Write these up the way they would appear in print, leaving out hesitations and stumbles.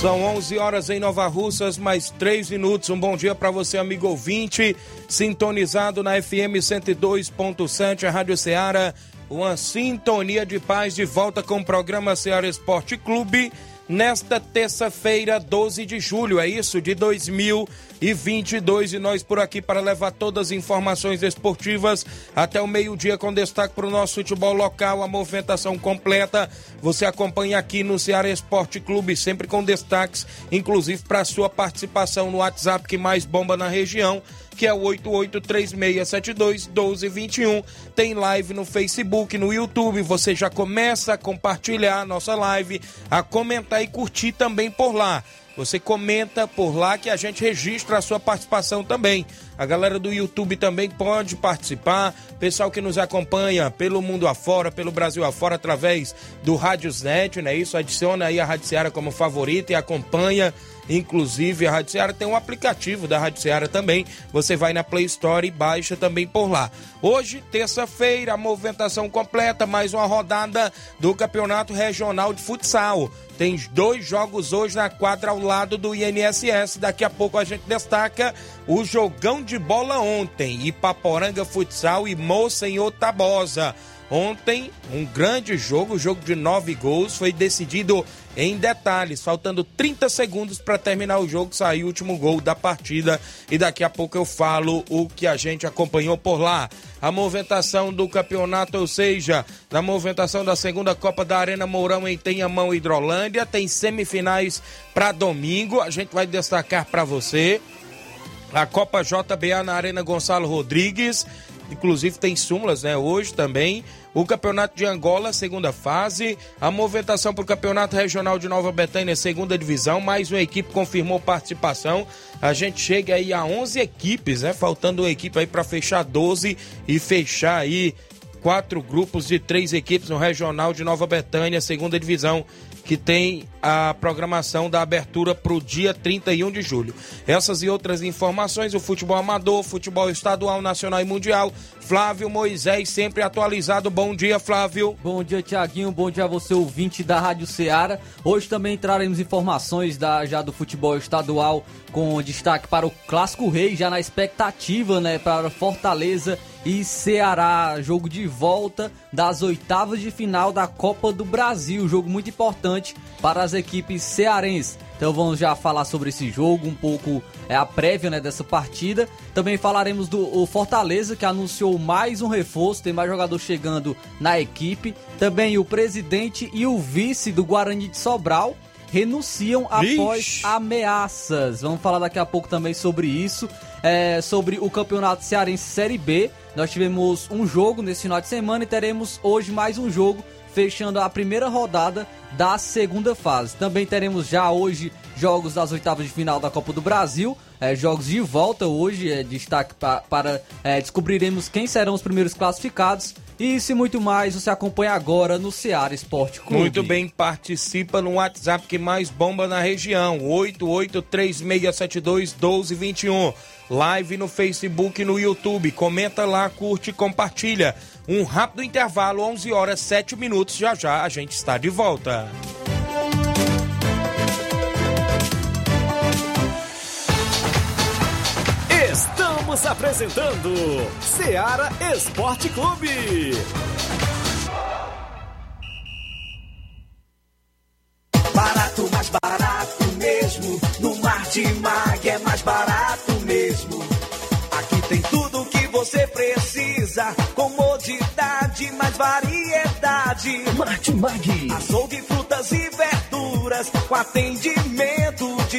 São 11 horas em Nova Russas, mais 3 minutos. Um bom dia para você, amigo ouvinte, sintonizado na FM 102.7, a Rádio Ceará. Uma sintonia de paz, de volta com o programa Ceará Esporte Clube, nesta terça-feira, 12 de julho, é isso, de 2022. E nós por aqui para levar todas as informações esportivas até o meio-dia, com destaque para o nosso futebol local, a movimentação completa. Você acompanha aqui no Ceará Esporte Clube, sempre com destaques, inclusive para a sua participação no WhatsApp que mais bomba na região, que é o 8836721221. Tem live no Facebook, no YouTube. Você já começa a compartilhar a nossa live, a comentar e curtir também por lá. Você comenta por lá que a gente registra a sua participação também. A galera do YouTube também pode participar. Pessoal que nos acompanha pelo mundo afora, pelo Brasil afora, através do Radiosnet, né? Isso, adiciona aí a Rádio Ceará como favorita e acompanha. Inclusive, a Rádio Ceará tem um aplicativo da Rádio Ceará também. Você vai na Play Store e baixa também por lá. Hoje, terça-feira, a movimentação completa, mais uma rodada do Campeonato Regional de Futsal. Tem 2 jogos hoje na quadra ao lado do INSS. Daqui a pouco a gente destaca o jogão de bola ontem. Ipaporanga Futsal e Moça Tabosa. Ontem, um grande jogo de 9 gols, foi decidido em detalhes, faltando 30 segundos para terminar o jogo, saiu o último gol da partida e daqui a pouco eu falo o que a gente acompanhou por lá. A movimentação do campeonato, ou seja, na movimentação da segunda Copa da Arena Mourão em Tenhamão, Hidrolândia, tem semifinais para domingo, a gente vai destacar para você. A Copa JBA na Arena Gonçalo Rodrigues, inclusive tem súmulas, né, hoje também. O Campeonato de Angola, segunda fase. A movimentação para o Campeonato Regional de Nova Bretanha, segunda divisão. Mais uma equipe confirmou participação. A gente chega aí a 11 equipes, né? Faltando uma equipe aí para fechar 12 e fechar aí 4 grupos de 3 equipes no Regional de Nova Bretanha, segunda divisão, que tem a programação da abertura para o dia 31 de julho. Essas e outras informações, o futebol amador, futebol estadual, nacional e mundial. Flávio Moisés, sempre atualizado. Bom dia, Flávio. Bom dia, Tiaguinho. Bom dia a você, ouvinte da Rádio Ceará. Hoje também traremos informações do futebol estadual, com destaque para o Clássico Rei, já na expectativa, né, para Fortaleza e Ceará, jogo de volta das oitavas de final da Copa do Brasil, jogo muito importante para as equipes cearenses. Então vamos já falar sobre esse jogo, um pouco a prévia, né, dessa partida. Também falaremos do Fortaleza, que anunciou mais um reforço, tem mais jogador chegando na equipe. Também o presidente e o vice do Guarani de Sobral renunciam após ameaças. Vamos falar daqui a pouco também sobre isso, sobre o Campeonato Cearense Série B. Nós tivemos um jogo nesse final de semana e teremos hoje mais um jogo, fechando a primeira rodada da segunda fase. Também teremos já hoje jogos das oitavas de final da Copa do Brasil, jogos de volta hoje, destaque para descobriremos quem serão os primeiros classificados. E isso e muito mais você acompanha agora no Ceará Esporte Clube. Muito bem, participa no WhatsApp que mais bomba na região, 8836721221. Live no Facebook e no YouTube, comenta lá, curte e compartilha. Um rápido intervalo, 11 horas, 7 minutos, já já a gente está de volta. Estamos apresentando Ceará Esporte Clube. Barato, mais barato mesmo, no mar. você precisa. Comodidade, mais variedade. Mate Mag. Açougue, frutas e verduras com atendimento de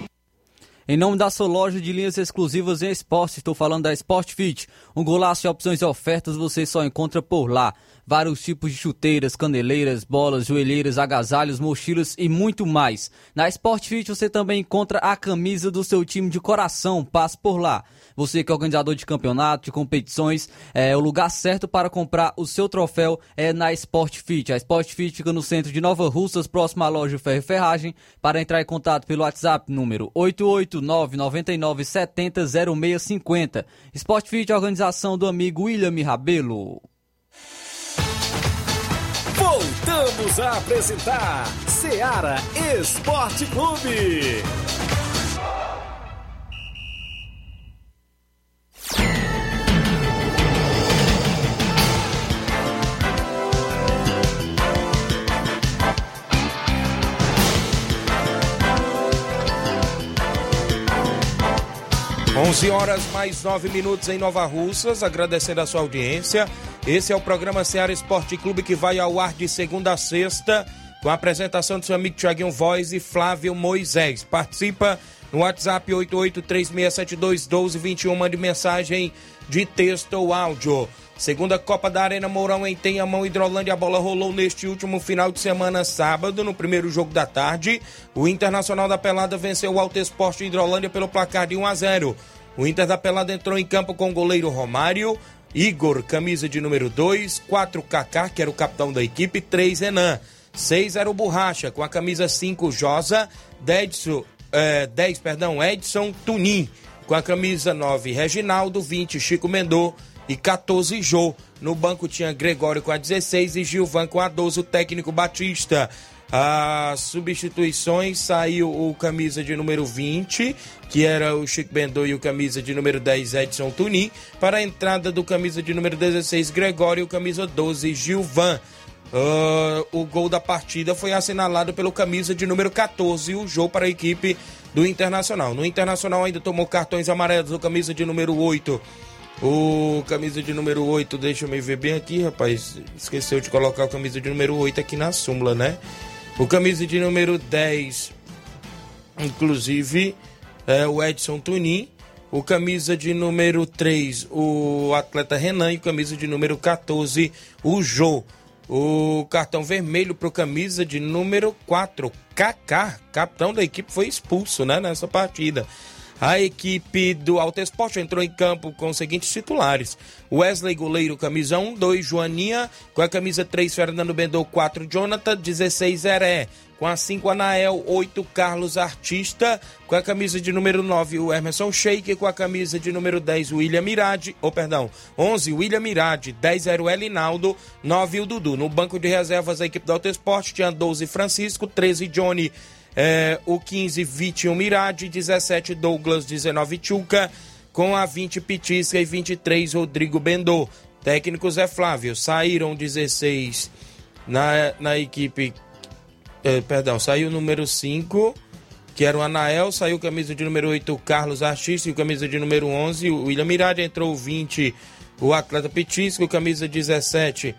Em nome da sua loja de linhas exclusivas em esporte, estou falando da Sport Fit. Um golaço de opções e ofertas você só encontra por lá. Vários tipos de chuteiras, caneleiras, bolas, joelheiras, agasalhos, mochilas e muito mais. Na Sport Fit você também encontra a camisa do seu time de coração. Passe por lá. Você que é organizador de campeonato, de competições, o lugar certo para comprar o seu troféu é na Sport Fit. A Sport Fit fica no centro de Nova Russas, próximo à loja Ferro e Ferragem. Para entrar em contato pelo WhatsApp, número 88999700650. Sport Fit, a organização do amigo William Rabelo. Voltamos a apresentar Ceará Esporte Clube. 11h mais 9 minutos em Nova Russas, agradecendo a sua audiência. Esse é o programa Ceará Esporte Clube, que vai ao ar de segunda a sexta, com a apresentação do seu amigo Tiaguinho Voz e Flávio Moisés. Participa no WhatsApp 8836721221, mande mensagem de texto ou áudio. Segunda Copa da Arena Mourão em Tenhamão, Hidrolândia, a bola rolou neste último final de semana, sábado, no primeiro jogo da tarde. O Internacional da Pelada venceu o Alto Esporte Hidrolândia pelo placar de 1-0. O Inter da Pelada entrou em campo com o goleiro Romário, Igor, camisa de número 2, 4 Kaká, que era o capitão da equipe, 3 Renan, 6 era o Borracha, com a camisa 5 Josa, 10, Edson Tunin, com a camisa 9 Reginaldo, 20 Chico Mendô e 14 Jô. No banco tinha Gregório com a 16 e Gilvan com a 12, o técnico Batista. As substituições: saiu o camisa de número 20, que era o Chico Bendô, e o camisa de número 10, Edson Tunin, para a entrada do camisa de número 16, Gregório, e o camisa 12, Gilvan. O gol da partida foi assinalado pelo camisa de número 14, o jogo para a equipe do Internacional. No Internacional ainda tomou cartões amarelos o camisa de número 8. O camisa de número 8, deixa eu me ver bem aqui, rapaz. Esqueceu de colocar o camisa de número 8 aqui na súmula, né? O camisa de número 10, inclusive, é o Edson Tunin. O camisa de número 3, o atleta Renan. E o camisa de número 14, o Jô. O cartão vermelho para o camisa de número 4, Kaká. Capitão da equipe, foi expulso, né, nessa partida. A equipe do Alto Esporte entrou em campo com os seguintes titulares: Wesley, goleiro, camisa 1, 2, Joaninha, com a camisa 3, Fernando Bendô, 4, Jonathan, 16, Heré, com a 5, Anael, 8, Carlos Artista, com a camisa de número 9, o Emerson Sheik, com a camisa de número 10, William Mirage, 11, William Mirage, 10, era o Elinaldo, 9, o Dudu. No banco de reservas, a equipe do Alto Esporte tinha 12, Francisco, 13, Johnny, o 15, Vitinho Mirade, 17, Douglas, 19, Tchuca, com a 20, Pitisca, e 23, Rodrigo Bendô. Técnico Zé Flávio. Saíram 16 na equipe, saiu o número 5, que era o Anael, saiu o camisa de número 8, o Carlos Artista, e o camisa de número 11, o William Mirade. Entrou o 20, o atleta Pitisca, o camisa 17,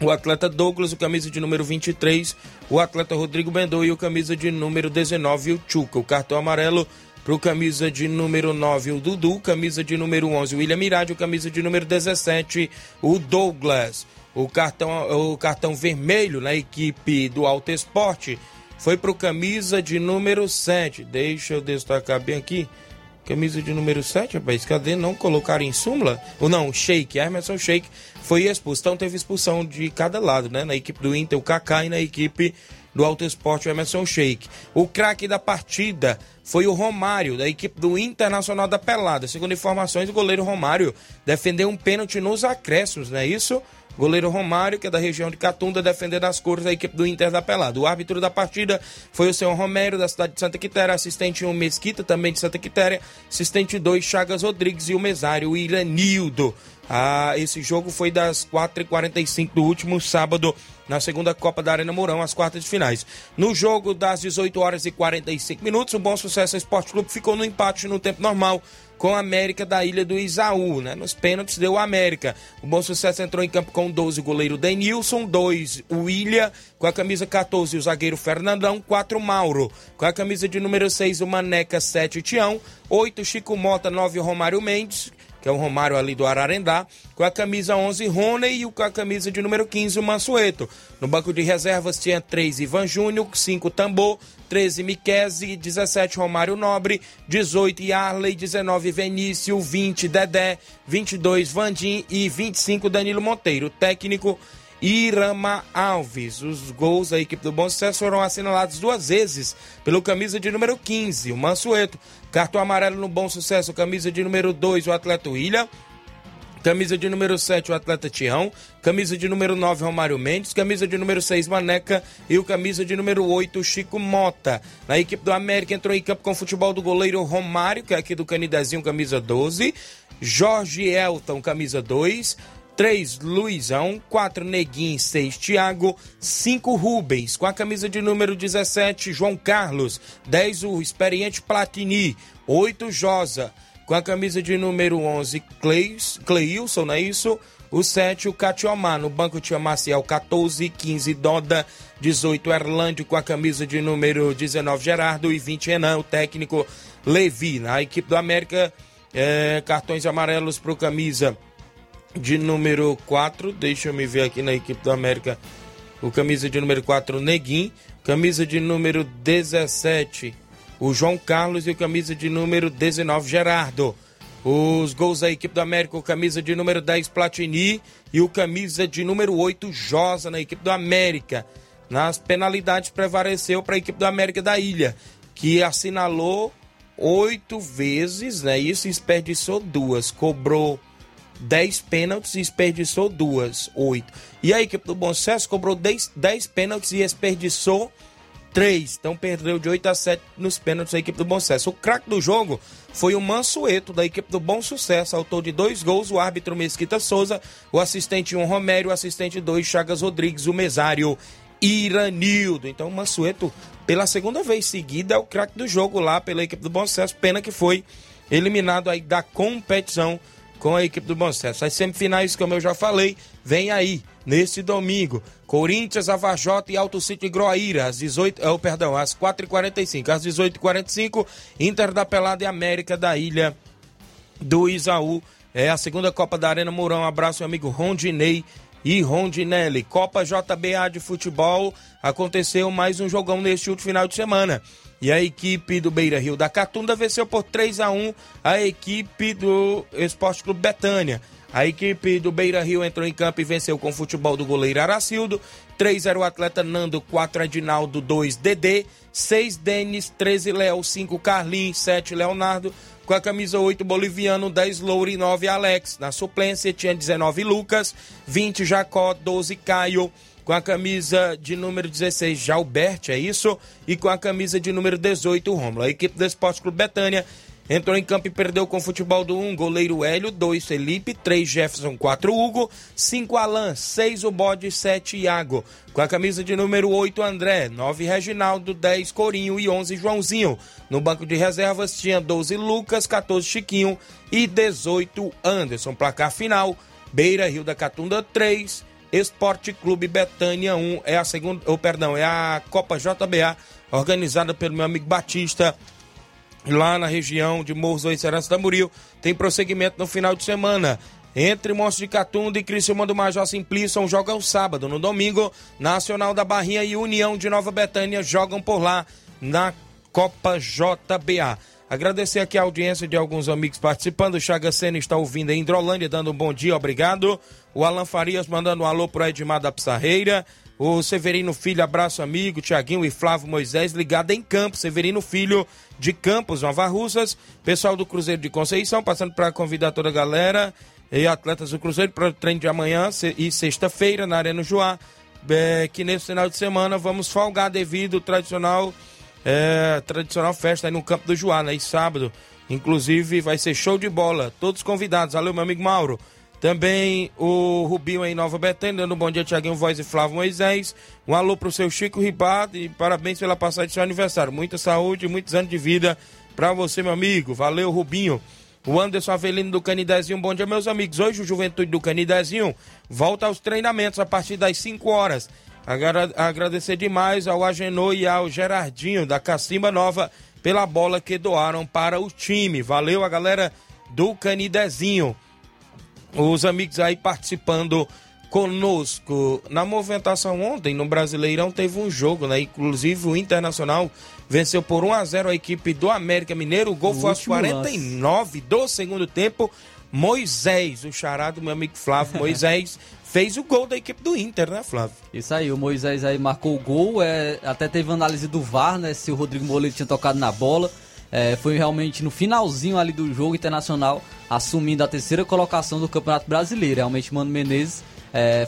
o atleta Douglas, o camisa de número 23, o atleta Rodrigo Bendô, e o camisa de número 19, o Tchuca. O cartão amarelo para o camisa de número 9, o Dudu, camisa de número 11, o William Mirade, o camisa de número 17, o Douglas. O cartão vermelho na equipe do Alto Esporte foi para o camisa de número 7. Deixa eu destacar bem aqui. Camisa de número 7, rapaz, cadê? Não colocaram em súmula? Ou não, Sheik, Emerson Sheik foi expulso. Então teve expulsão de cada lado, né? Na equipe do Inter, o Kaká, e na equipe do Alto Esporte, o Emerson Sheik. O craque da partida foi o Romário, da equipe do Internacional da Pelada. Segundo informações, o goleiro Romário defendeu um pênalti nos acréscimos, não é isso? Goleiro Romário, que é da região de Catunda, defendendo as cores da equipe do Inter da Pelada. O árbitro da partida foi o senhor Romero, da cidade de Santa Quitéria. Assistente 1, Mesquita, também de Santa Quitéria. Assistente 2, Chagas Rodrigues, e o mesário Iranildo. Ah, esse jogo foi das 4h45 do último sábado, na segunda Copa da Arena Mourão, às quartas de finais. No jogo das 18h45, o Bom Sucesso Esporte Clube ficou no empate no tempo normal com a América da Ilha do Isaú, né? Nos pênaltis deu a América. O Bom Sucesso entrou em campo com 12, o goleiro Denilson, 2, o William, com a camisa 14, o zagueiro Fernandão, 4, Mauro, com a camisa de número 6, o Maneca, 7, o Tião, 8, Chico Mota, 9, o Romário Mendes, que é o Romário ali do Ararendá, com a camisa 11, Rony, e com a camisa de número 15, o Mansueto. No banco de reservas tinha 3, Ivan Júnior, 5, Tambor, 13, Miquese, 17, Romário Nobre, 18, Arley, 19, Venício, 20, Dedé, 22, Vandim e 25, Danilo Monteiro. Técnico, Irama Alves. Os gols da equipe do Bom Sucesso foram assinalados duas vezes pelo camisa de número 15, o Mansueto. Cartão amarelo no Bom Sucesso, camisa de número 2, o atleta William. Camisa de número 7, o atleta Tião. Camisa de número 9, Romário Mendes. Camisa de número 6, Maneca. E o camisa de número 8, Chico Mota. Na equipe do América entrou em campo com o futebol do goleiro Romário, que é aqui do Canidezinho, camisa 12. Jorge Elton, camisa 2. 3, Luizão, 4, Neguinho, 6, Thiago, 5, Rubens, com a camisa de número 17, João Carlos, 10, o experiente Platini, 8, Josa, com a camisa de número 11, Cleilson, não é isso? O 7, o Catiomar, no banco tinha Marcial, 14, 15, Doda, 18, Erlândio, com a camisa de número 19, Gerardo, e 20, Renan, o técnico Levi. Na equipe do América, cartões amarelos para o camisa de número 4, deixa eu me ver aqui na equipe do América, o camisa de número 4, o Neguinho, camisa de número 17, o João Carlos, e o camisa de número 19, Gerardo. Os gols da equipe do América, o camisa de número 10, Platini, e o camisa de número 8, Josa, na equipe do América. Nas penalidades prevaleceu para a equipe do América da Ilha, que assinalou 8 vezes, né? Isso, desperdiçou 2, cobrou 10 pênaltis e desperdiçou 2, 8. E a equipe do Bom Sucesso cobrou 10 pênaltis e desperdiçou 3. Então perdeu de 8-7 nos pênaltis a equipe do Bom Sucesso. O craque do jogo foi o Mansueto, da equipe do Bom Sucesso, autor de 2 gols, o árbitro Mesquita Souza, o assistente 1, Romério, o assistente 2, Chagas Rodrigues, o mesário Iranildo. Então o Mansueto, pela segunda vez seguida, é o craque do jogo lá pela equipe do Bom Sucesso. Pena que foi eliminado aí da competição com a equipe do Bom Sucesso. As semifinais, como eu já falei, vem aí, neste domingo. Corinthians, Avajota e Alto Sítio e Groaíra, às 4h45. Às 18h45, Inter da Pelada e América da Ilha do Isaú. É a segunda Copa da Arena Mourão. Um abraço, meu amigo Rondinei e Rondinelli. Copa JBA de futebol, aconteceu mais um jogão neste último final de semana. E a equipe do Beira Rio da Catunda venceu por 3-1 a equipe do Esporte Clube Betânia. A equipe do Beira Rio entrou em campo e venceu com o futebol do goleiro Aracildo. 3-0 o atleta Nando, 4 Edinaldo, 2 Dedê, 6 Denis, 13 Léo, 5 Carlinhos, 7 Leonardo, com a camisa 8 Boliviano, 10 Louro e 9 Alex. Na suplência tinha 19 Lucas, 20 Jacó, 12 Caio, com a camisa de número 16, Jalbert, é isso? E com a camisa de número 18, Rômulo. A equipe do Esporte Clube Betânia entrou em campo e perdeu com o futebol do 1, goleiro Hélio, 2, Felipe, 3, Jefferson, 4, Hugo, 5, Alan, 6, o Bode, 7, Iago. Com a camisa de número 8, André, 9, Reginaldo, 10, Corinho e 11, Joãozinho. No banco de reservas tinha 12, Lucas, 14, Chiquinho e 18, Anderson. Placar final, Beira Rio da Catunda, 3, Esporte Clube Betânia 1. É a segunda, é a Copa JBA, organizada pelo meu amigo Batista, lá na região de Morros do Serança da Muril. Tem prosseguimento no final de semana. Entre Monstro de Catunda e Criciúma do Major Simplício jogam sábado. No domingo, Nacional da Barrinha e União de Nova Bretanha jogam por lá na Copa JBA. Agradecer aqui a audiência de alguns amigos participando. O Chaga Sena está ouvindo em Hidrolândia, dando um bom dia, obrigado. O Alan Farias mandando um alô pro Edmar da Pissarreira. O Severino Filho, abraço amigo. Tiaguinho e Flávio Moisés, ligado em Campos. Severino Filho de Campos, Nova Russas. Pessoal do Cruzeiro de Conceição, passando para convidar toda a galera. e atletas do Cruzeiro para o treino de amanhã e sexta-feira na Arena Joá, que nesse final de semana vamos folgar devido ao tradicional festa aí no Campo do Joá, né? E sábado, inclusive, vai ser show de bola, todos convidados. Valeu, meu amigo Mauro. Também o Rubinho aí em Nova Bretanha, dando um bom dia, Tiaguinho Voz e Flávio Moisés. Um alô pro seu Chico Ribado e parabéns pela passagem do seu aniversário. Muita saúde e muitos anos de vida pra você, meu amigo. Valeu, Rubinho. O Anderson Avelino do Canidezinho, bom dia, meus amigos. Hoje o Juventude do Canidezinho volta aos treinamentos a partir das 5 horas. Agradecer demais ao Agenor e ao Gerardinho da Cacimba Nova pela bola que doaram para o time. Valeu a galera do Canidezinho. Os amigos aí participando conosco. Na movimentação ontem, no Brasileirão, teve um jogo, né? Inclusive o Internacional venceu por 1-0 a equipe do América Mineiro. O gol foi aos 49 do segundo tempo. Moisés, o xará do meu amigo Flávio Moisés, fez o gol da equipe do Inter, né, Flávio? Isso aí, o Moisés aí marcou o gol. Até teve análise do VAR, né? Se o Rodrigo Moledo tinha tocado na bola. Foi realmente no finalzinho ali do jogo, Internacional assumindo a terceira colocação do Campeonato Brasileiro. Realmente Mano Menezes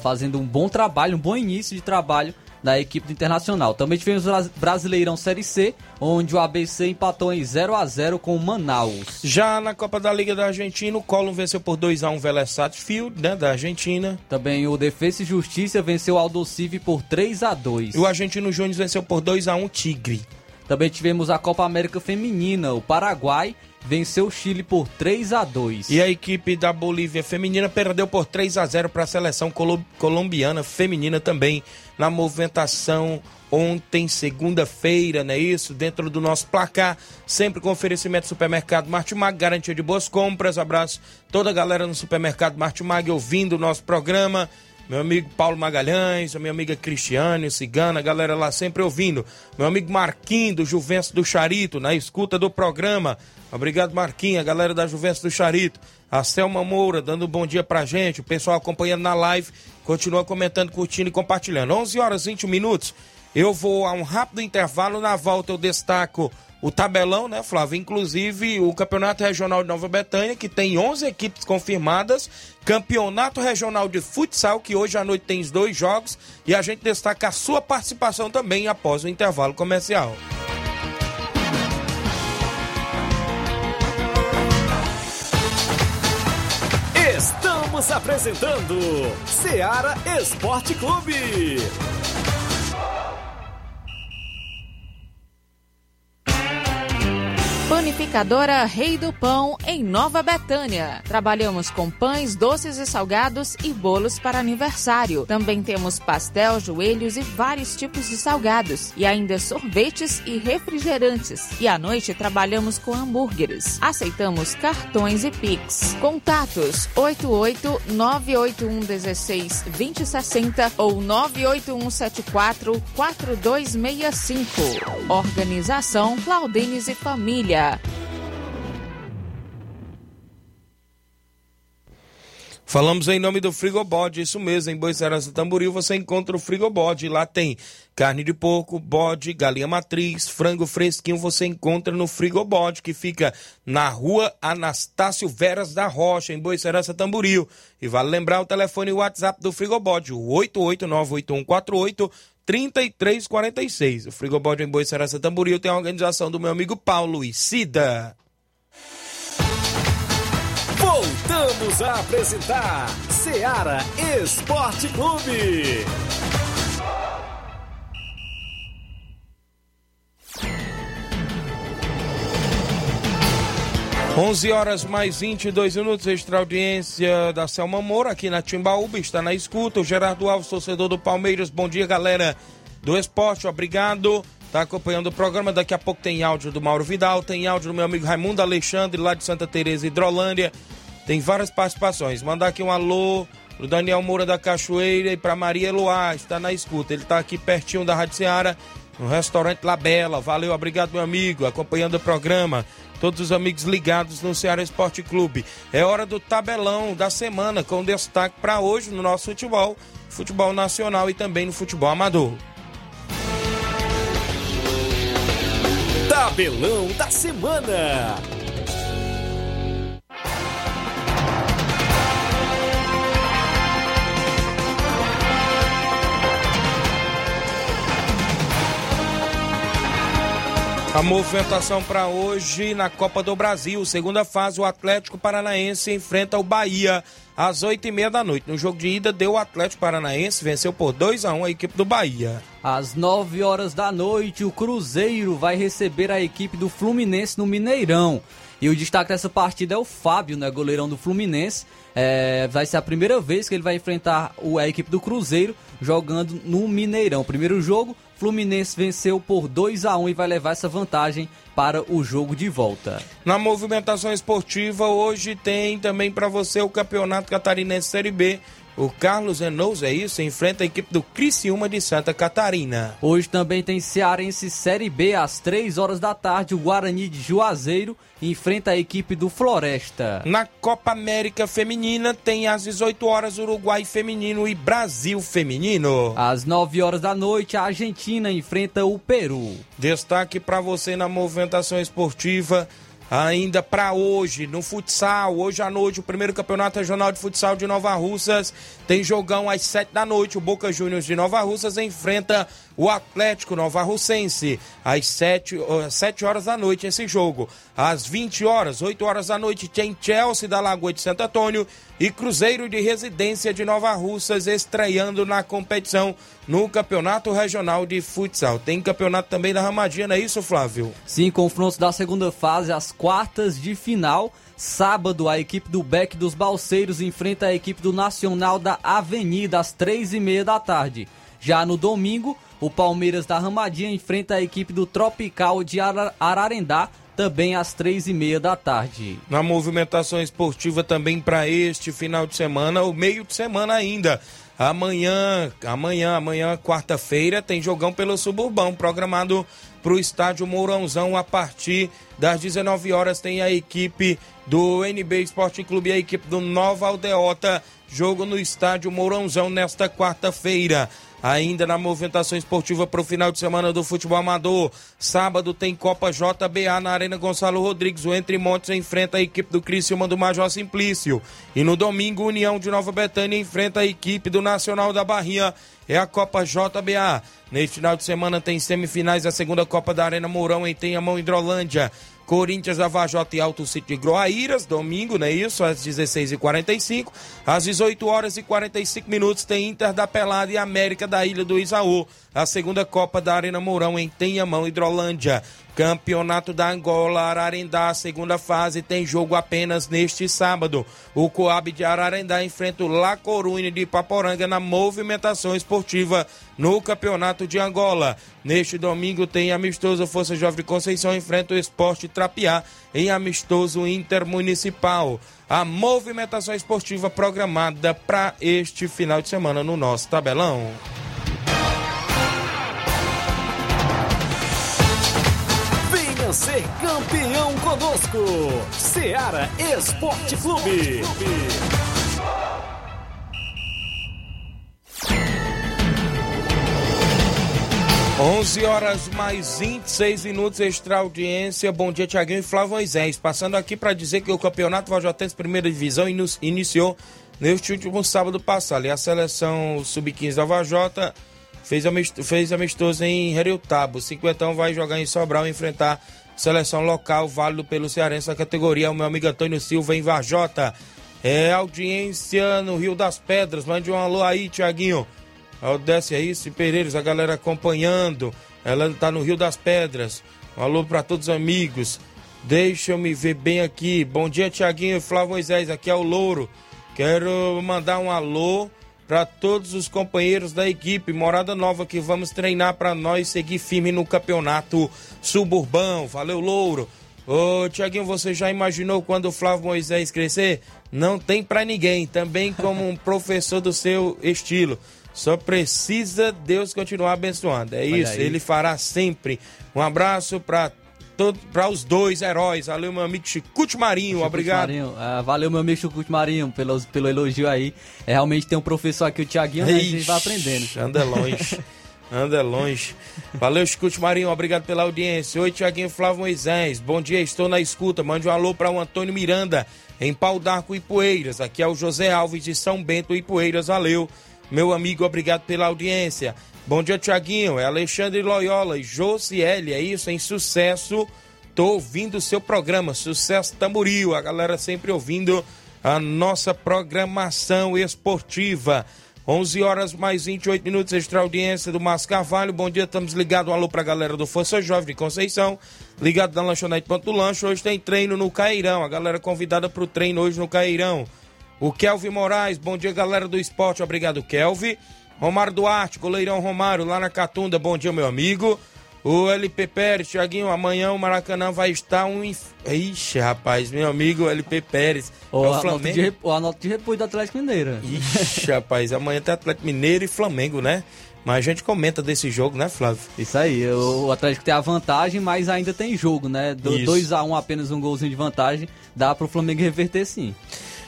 fazendo um bom trabalho, um bom início de trabalho da equipe do Internacional. Também tivemos o Brasileirão Série C, onde o ABC empatou em 0-0 com o Manaus. Já na Copa da Liga da Argentina, o Colón venceu por 2-1 o Vélez Sarsfield, né, da Argentina. Também o Defensa e Justiça venceu o Aldosivi por 3-2. E o Argentino Júnior venceu por 2-1 o Tigre. Também tivemos a Copa América Feminina. O Paraguai venceu o Chile por 3-2. E a equipe da Bolívia Feminina perdeu por 3-0 para a seleção colombiana feminina também na movimentação ontem, segunda-feira, não é isso? Dentro do nosso placar, sempre com oferecimento do Supermercado Martimag, garantia de boas compras. Abraço toda a galera no Supermercado Martimag ouvindo o nosso programa. Meu amigo Paulo Magalhães, a minha amiga Cristiane, Cigana, a galera lá sempre ouvindo. Meu amigo Marquinhos, do Juventus do Charito, na escuta do programa. Obrigado, Marquinhos, a galera da Juventus do Charito. A Selma Moura, dando um bom dia pra gente. O pessoal acompanhando na live, continua comentando, curtindo e compartilhando. 11h20, eu vou a um rápido intervalo. Na volta eu destaco o tabelão, né, Flávio? Inclusive o Campeonato Regional de Nova Bretanha, que tem 11 equipes confirmadas. Campeonato Regional de Futsal, que hoje à noite tem os 2 jogos. E a gente destaca a sua participação também após o intervalo comercial. Estamos apresentando Ceará Esporte Clube. 'Rei do Pão' em Nova Betânia. Trabalhamos com pães, doces e salgados e bolos para aniversário. Também temos pastel, joelhos e vários tipos de salgados. E ainda sorvetes e refrigerantes. E à noite trabalhamos com hambúrgueres. Aceitamos cartões e Pix. Contatos 88-981-16-2060 ou 981-74-4265. Organização Claudines e Família. Falamos em nome do Frigobode, isso mesmo, em Boicerança Tamboril você encontra o Frigobode, lá tem carne de porco, bode, galinha matriz, frango fresquinho, você encontra no Frigobode, que fica na rua Anastácio Veras da Rocha, em Boicerança Tamboril. E vale lembrar o telefone e o WhatsApp do Frigobode, o 88981483346. O Frigobode em Boicerança Tamboril tem a organização do meu amigo Paulo e Cida. Voltamos a apresentar Ceará Esporte Clube. 11h22, extra audiência da Selma Moura aqui na Timbaúba, está na escuta. O Gerardo Alves, torcedor do Palmeiras, bom dia, galera do esporte, obrigado. Tá acompanhando o programa, daqui a pouco tem áudio do Mauro Vidal, tem áudio do meu amigo Raimundo Alexandre, lá de Santa Teresa, Hidrolândia. Tem várias participações. Mandar aqui um alô pro Daniel Moura da Cachoeira e pra Maria Eloá, está na escuta. Ele tá aqui pertinho da Rádio Ceará, no restaurante La Bela. Valeu, obrigado, meu amigo, acompanhando o programa. Todos os amigos ligados no Ceará Esporte Clube. É hora do tabelão da semana, com destaque para hoje no nosso futebol, futebol nacional e também no futebol amador. Tabelão da semana. A movimentação para hoje na Copa do Brasil, segunda fase, o Atlético Paranaense enfrenta o Bahia às 20h30. No jogo de ida deu o Atlético Paranaense, venceu por 2-1 a equipe do Bahia. Às 21h, o Cruzeiro vai receber a equipe do Fluminense no Mineirão. E o destaque dessa partida é o Fábio, né, goleirão do Fluminense. Vai ser a primeira vez que ele vai enfrentar a equipe do Cruzeiro jogando no Mineirão. Primeiro jogo, Fluminense venceu por 2-1 e vai levar essa vantagem para o jogo de volta. Na movimentação esportiva, hoje tem também para você o Campeonato Catarinense Série B. O Carlos Renault, enfrenta a equipe do Criciúma de Santa Catarina. Hoje também tem Cearense Série B, às 15h, o Guarani de Juazeiro enfrenta a equipe do Floresta. Na Copa América Feminina tem às 18h, Uruguai Feminino e Brasil Feminino. Às 21h, a Argentina enfrenta o Peru. Destaque para você na movimentação esportiva. Ainda para hoje, no futsal, hoje à noite, o primeiro Campeonato Regional de Futsal de Nova Russas tem jogão às 19h, o Boca Juniors de Nova Russas enfrenta o Atlético Nova Russense, às 7h, esse jogo. Às 20h, 20h, tem Chelsea da Lagoa de Santo Antônio e Cruzeiro de Residência de Nova Russas estreando na competição no Campeonato Regional de Futsal. Tem campeonato também da Ramadinha, não é isso, Flávio? Sim, confrontos da segunda fase, às quartas de final. Sábado, a equipe do Beck dos Balseiros enfrenta a equipe do Nacional da Avenida, às 15h30. Já no domingo, o Palmeiras da Ramadinha enfrenta a equipe do Tropical de Ararendá, também às 15h30. Na movimentação esportiva também para este final de semana, o meio de semana ainda. Amanhã, quarta-feira, tem jogão pelo Suburbão, programado para o estádio Mourãozão. A partir das 19h tem a equipe do NB Esporte Clube e a equipe do Nova Aldeota, jogo no estádio Mourãozão nesta quarta-feira. Ainda na movimentação esportiva para o final de semana do futebol amador, sábado tem Copa JBA na Arena Gonçalo Rodrigues, o Entre Montes enfrenta a equipe do Criciúma do Major Simplício, e no domingo União de Nova Bretanha enfrenta a equipe do Nacional da Bahia. É a Copa JBA. Neste final de semana tem semifinais da segunda Copa da Arena Mourão em Tenhamão, Hidrolândia. Corinthians, Avajota e Alto Sítio de Groaíras, domingo, não é isso? Às 16h45, às 18h45, tem Inter da Pelada e América da Ilha do Isaú, a segunda Copa da Arena Mourão em Tenhamão, Hidrolândia. Campeonato da Angola, Ararendá, segunda fase, tem jogo apenas neste sábado. O Coab de Ararendá enfrenta o La Coruña de Ipaporanga na movimentação esportiva no Campeonato de Angola. Neste domingo tem amistoso Força Jovem de Conceição enfrenta o Esporte Trapiá em amistoso intermunicipal. A movimentação esportiva programada para este final de semana no nosso tabelão. Ser campeão conosco, Ceará Esporte Clube. 11h26, extra audiência. Bom dia, Tiaguinho e Flávio Moisés. Passando aqui para dizer que o campeonato Vajotense Primeira Divisão iniciou neste último sábado passado. E a seleção sub-15 da Vajota fez amistoso em Heriotabo. O Cinquentão vai jogar em Sobral e enfrentar seleção local, válido pelo cearense na categoria, o meu amigo Antônio Silva em Varjota. Audiência no Rio das Pedras, mande um alô aí, Tiaguinho. Desce aí, Pereiros, a galera acompanhando, ela tá no Rio das Pedras. Um alô para todos os amigos, deixa eu me ver bem aqui. Bom dia, Tiaguinho e Flávio Moisés, aqui é o Louro, quero mandar um alô para todos os companheiros da equipe Morada Nova que vamos treinar para nós seguir firme no campeonato suburbão. Valeu, Louro. Ô, Tiaguinho, você já imaginou quando o Flávio Moisés crescer? Não tem para ninguém, também como um professor do seu estilo. Só precisa Deus continuar abençoando. É isso, ele fará sempre. Um abraço para os dois heróis. Valeu, meu amigo Chicute Marinho, Chico obrigado. Marinho. Valeu, meu amigo Chicute Marinho, pelo elogio aí. Realmente tem um professor aqui, o Tiaguinho, mas a gente vai aprendendo. Anda longe. Valeu, Chicute Marinho, obrigado pela audiência. Oi, Tiaguinho, Flávio Moisés, bom dia, estou na escuta. Mande um alô para o Antônio Miranda, em Pau d'Arco, Ipueiras. Aqui é o José Alves, de São Bento, Ipueiras. Valeu, meu amigo, obrigado pela audiência. Bom dia, Tiaguinho. É Alexandre Loyola e Josiele, é isso, em Sucesso. Tô ouvindo o seu programa, Sucesso Tamboril. A galera sempre ouvindo a nossa programação esportiva. 11 horas mais 28 minutos, extra audiência do Márcio Carvalho. Bom dia, estamos ligados. Um alô pra galera do Força Jovem de Conceição, ligado na lanchonete Ponto do Lanche. Hoje tem treino no Caeirão, a galera convidada pro treino hoje no Caeirão. O Kelvin Moraes, bom dia galera do esporte, obrigado Kelvin. Romário Duarte, goleirão Romário lá na Catunda, bom dia meu amigo. O LP Pérez, Tiaguinho, amanhã o Maracanã vai estar um... Ixi, rapaz, meu amigo LP Pérez. Ou é o Flamengo. Ou a nota de repúdio do Atlético Mineiro. Ixi, rapaz, amanhã tem Atlético Mineiro e Flamengo, né? Mas a gente comenta desse jogo, né, Flávio? Isso aí, o Atlético tem a vantagem, mas ainda tem jogo, né? 2-1, apenas um golzinho de vantagem, dá pro Flamengo reverter sim.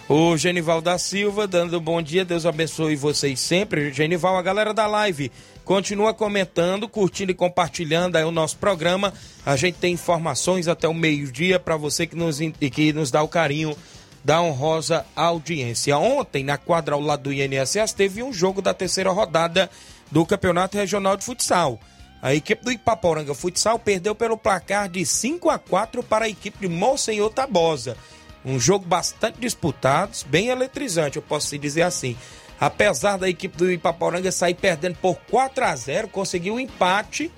O Genival da Silva, dando bom dia, Deus abençoe vocês sempre. Genival, a galera da live continua comentando, curtindo e compartilhando aí o nosso programa. A gente tem informações até o meio-dia para você que nos dá o carinho da honrosa audiência. Ontem, na quadra ao lado do INSS, teve um jogo da terceira rodada do Campeonato Regional de Futsal. A equipe do Ipaporanga Futsal perdeu pelo placar de 5-4 para a equipe de Moça Tabosa. Um jogo bastante disputado, bem eletrizante, eu posso dizer assim. Apesar da equipe do Ipaporanga sair perdendo por 4-0, conseguiu um empate,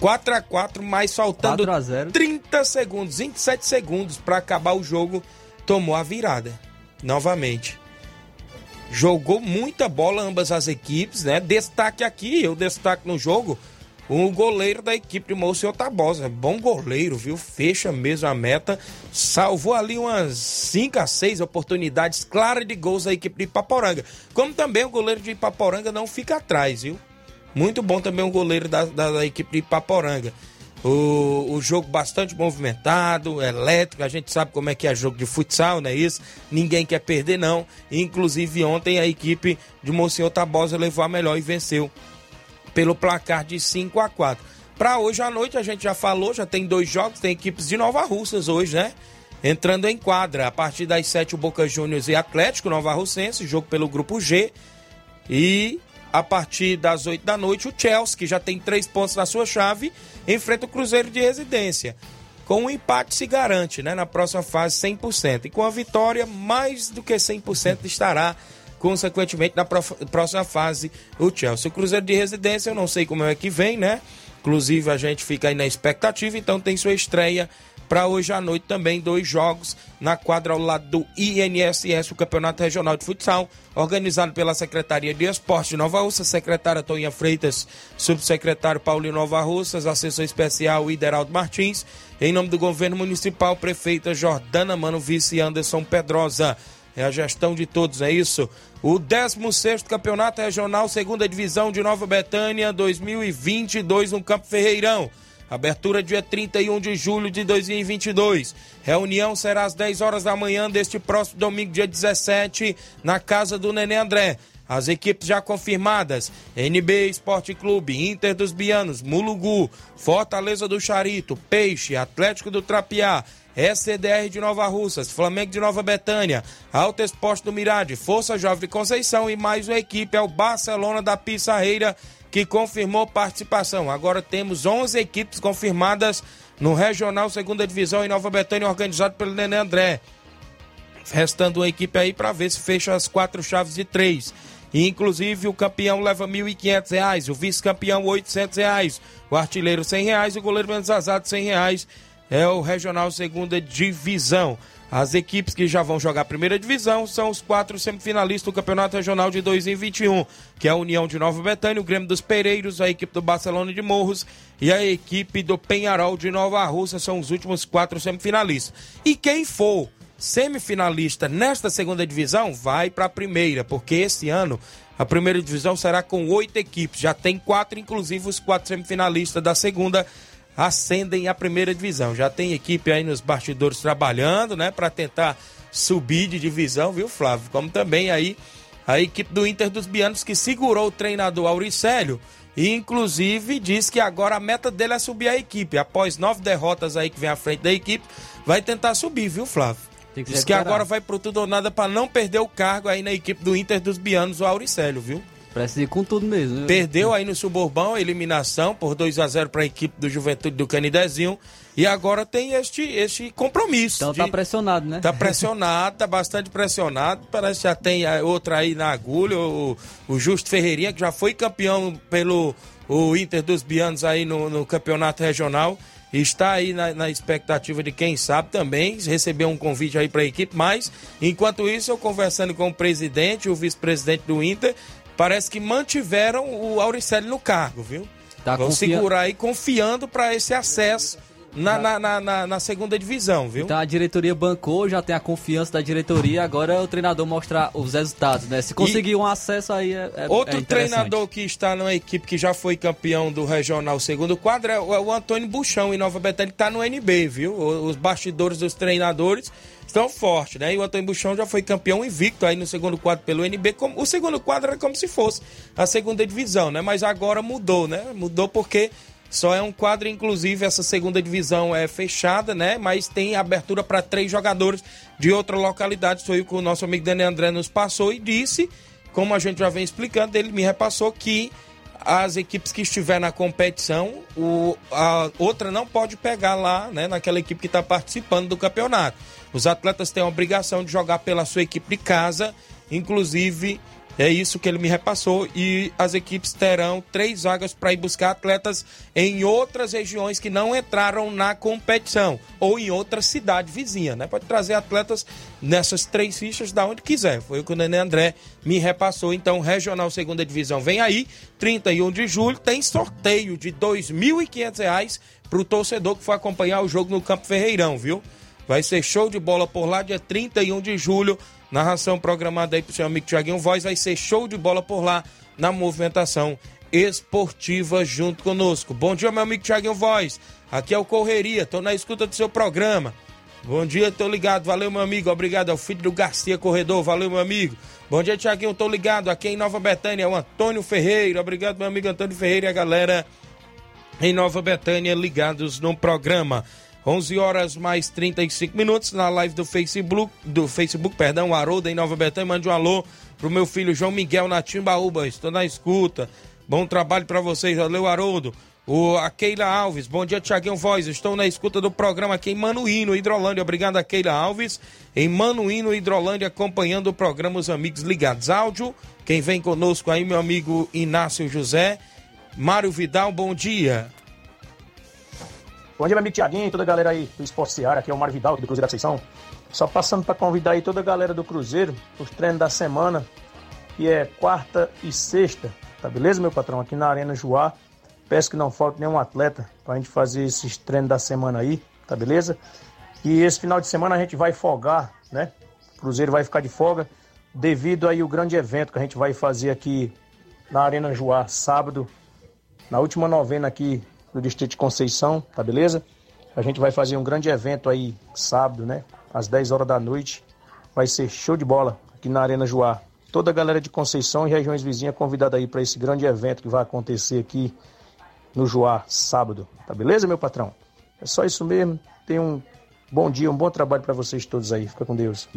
4-4, mas faltando 30 segundos, 27 segundos para acabar o jogo, tomou a virada, novamente. Jogou muita bola ambas as equipes, né? Destaque aqui, eu destaco no jogo, o goleiro da equipe de Moça Tabosa, bom goleiro, viu? Fecha mesmo a meta, salvou ali umas 5 a 6 oportunidades claras de gols da equipe de Ipaporanga. Como também o goleiro de Ipaporanga não fica atrás, viu? Muito bom também o goleiro da equipe de Ipaporanga. O jogo bastante movimentado, elétrico, a gente sabe como é que é jogo de futsal, não é isso? Ninguém quer perder não, inclusive ontem a equipe de Moça Tabosa levou a melhor e venceu pelo placar de 5-4. Para hoje à noite, a gente já falou, já tem 2 jogos, tem equipes de Nova Russas hoje, né? Entrando em quadra. A partir das 7, o Boca Juniors e Atlético Nova Russense, jogo pelo Grupo G. E a partir das 8 da noite, o Chelsea, que já tem 3 pontos na sua chave, enfrenta o Cruzeiro de Residência. Com um empate se garante, né? Na próxima fase, 100%. E com a vitória, mais do que 100% estará, consequentemente, na próxima fase, o Chelsea. O Cruzeiro de Residência, eu não sei como é que vem, né? Inclusive, a gente fica aí na expectativa, então tem sua estreia para hoje à noite também, 2 jogos na quadra ao lado do INSS, o Campeonato Regional de Futsal, organizado pela Secretaria de Esporte de Nova Russas, secretária Toninha Freitas, subsecretário Paulinho Nova Russas, assessor especial Ideraldo Martins, em nome do governo municipal, prefeita Jordana Mano, vice Anderson Pedrosa. É a gestão de todos, é isso? O 16º Campeonato Regional 2ª Divisão de Nova Bretanha 2022 no Campo Ferreirão. Abertura dia 31 de julho de 2022. Reunião será às 10 horas da manhã deste próximo domingo, dia 17, na casa do Nenê André. As equipes já confirmadas: NB Esporte Clube, Inter dos Bianos, Mulugu, Fortaleza do Charito, Peixe, Atlético do Trapiá, SCDR de Nova Russas, Flamengo de Nova Betânia, Alto Esporte do Mirade, Força Jovem de Conceição e mais uma equipe, é o Barcelona da Pissarreira, que confirmou participação. Agora temos 11 equipes confirmadas no Regional 2ª Divisão em Nova Betânia, organizado pelo Nenê André. Restando uma equipe aí para ver se fecha as 4 chaves de 3. Inclusive o campeão leva R$1.500, o vice-campeão R$800, o artilheiro R$100, o goleiro menos azado R$100. É o Regional 2ª Divisão. As equipes que já vão jogar a primeira divisão são os 4 semifinalistas do Campeonato Regional de 2021, que é a União de Nova Betânia, o Grêmio dos Pereiros, a equipe do Barcelona de Morros e a equipe do Penharol de Nova Rússia. São os últimos 4 semifinalistas. E quem for semifinalista nesta 2ª divisão vai para a primeira, porque esse ano a primeira divisão será com 8 equipes. Já tem 4, inclusive os 4 semifinalistas da 2ª ascendem à primeira divisão. Já tem equipe aí nos bastidores trabalhando, né, para tentar subir de divisão, viu, Flávio? Como também aí a equipe do Inter dos Bianos, que segurou o treinador Auricélio e inclusive diz que agora a meta dele é subir a equipe. Após 9 derrotas aí que vem à frente da equipe, vai tentar subir, viu, Flávio? Diz que agora vai pro tudo ou nada para não perder o cargo aí na equipe do Inter dos Bianos, o Auricélio, viu? Precisa ir com tudo mesmo. Perdeu aí no Suburbão a eliminação por 2-0 para a equipe do Juventude do Canidezinho. E agora tem este compromisso. Então tá pressionado, né? Tá pressionado, tá bastante pressionado. Parece que já tem outra aí na agulha, o Justo Ferreirinha, que já foi campeão pelo o Inter dos Bianos aí no Campeonato Regional. Está aí na expectativa de quem sabe também receber um convite aí para a equipe, mas enquanto isso eu conversando com o presidente e o vice-presidente do Inter, parece que mantiveram o Auricelli no cargo, viu? Tá. Vão segurar aí confiando para esse acesso na segunda divisão, viu? Então a diretoria bancou, já tem a confiança da diretoria, agora é o treinador mostrar os resultados, né? Se conseguir um acesso aí outro treinador que está numa equipe que já foi campeão do Regional Segundo Quadro é o Antônio Buchão, em Nova Bretanha, que está no NB, viu? Os bastidores dos treinadores estão fortes, né? E o Antônio Buchão já foi campeão invicto aí no Segundo Quadro pelo NB. O Segundo Quadro era como se fosse a segunda divisão, né? Mas agora mudou, né? Mudou porque só é um quadro, inclusive, essa segunda divisão é fechada, né? Mas tem abertura para 3 jogadores de outra localidade. Foi o que o nosso amigo Daniel André nos passou e disse, como a gente já vem explicando, ele me repassou que as equipes que estiver na competição, a outra não pode pegar lá, né? Naquela equipe que está participando do campeonato. Os atletas têm a obrigação de jogar pela sua equipe de casa, inclusive. É isso que ele me repassou e as equipes terão 3 vagas para ir buscar atletas em outras regiões que não entraram na competição ou em outra cidade vizinha, né? Pode trazer atletas nessas 3 fichas da onde quiser. Foi o que o Nenê André me repassou. Então, Regional Segunda Divisão vem aí, 31 de julho, tem sorteio de R$2.500 para o torcedor que for acompanhar o jogo no Campo Ferreirão, viu? Vai ser show de bola por lá, dia 31 de julho. Narração programada aí pro seu amigo Tiaguinho Voz, vai ser show de bola por lá na movimentação esportiva junto conosco. Bom dia, meu amigo Tiaguinho Voz, aqui é o Correria, tô na escuta do seu programa. Bom dia, tô ligado, valeu meu amigo, obrigado, é o filho do Garcia Corredor, valeu meu amigo. Bom dia Tiaguinho, tô ligado, aqui em Nova Betânia, é o Antônio Ferreira, obrigado meu amigo Antônio Ferreira e a galera em Nova Betânia ligados no programa. 11h mais 35min, na live do Facebook, Haroldo em Nova Betânia, mande um alô pro meu filho João Miguel na Timbaúba, estou na escuta, bom trabalho para vocês, valeu Haroldo. A Keila Alves, bom dia Tiaguinho Voz, estou na escuta do programa aqui em Manuíno, Hidrolândia, obrigado a Keila Alves, em Manuíno, Hidrolândia, acompanhando o programa, os amigos ligados, áudio, quem vem conosco aí, meu amigo Inácio José, Mário Vidal, bom dia. Bom dia, meu amigo Tiaguinho, toda a galera aí do Esporte Seara, aqui é o Mário Vidal, do Cruzeiro da Conceição. Só passando para convidar aí toda a galera do Cruzeiro, os treinos da semana, que é quarta e sexta, tá beleza, meu patrão? Aqui na Arena Joá, peço que não falte nenhum atleta pra gente fazer esses treinos da semana aí, tá beleza? E esse final de semana a gente vai folgar, né? O Cruzeiro vai ficar de folga, devido aí o grande evento que a gente vai fazer aqui na Arena Joá, sábado, na última novena aqui, do Distrito de Conceição, tá beleza? A gente vai fazer um grande evento aí sábado, né? Às 10 horas da noite. Vai ser show de bola aqui na Arena Joá. Toda a galera de Conceição e regiões vizinhas convidada aí para esse grande evento que vai acontecer aqui no Joá sábado, tá beleza, meu patrão? É só isso mesmo. Tenha um bom dia, um bom trabalho para vocês todos aí. Fica com Deus.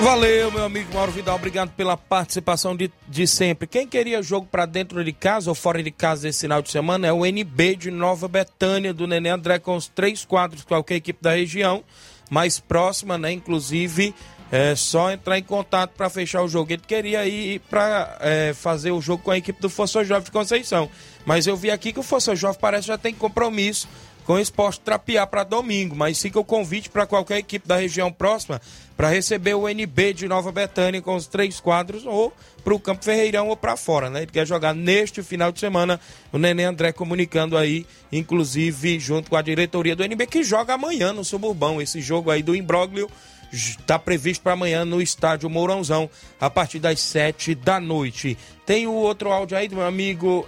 Valeu, meu amigo Mauro Vidal, obrigado pela participação de sempre. Quem queria jogo para dentro de casa ou fora de casa esse final de semana é o NB de Nova Betânia, do Nenê André, com os 3 quadros, qualquer equipe da região mais próxima, né? Inclusive, é só entrar em contato para fechar o jogo. Ele queria ir para fazer o jogo com a equipe do Força Jovem de Conceição, mas eu vi aqui que o Força Jovem parece que já tem compromisso com o Esporte Trapiá para domingo, mas fica o convite para qualquer equipe da região próxima para receber o NB de Nova Betânia com os 3 quadros ou para o Campo Ferreirão ou para fora, né? Ele quer jogar neste final de semana, o Nenê André comunicando aí, inclusive junto com a diretoria do NB, que joga amanhã no Suburbão. Esse jogo aí do imbróglio está previsto para amanhã no estádio Mourãozão, a partir das 7 da noite. Tem o outro áudio aí do meu amigo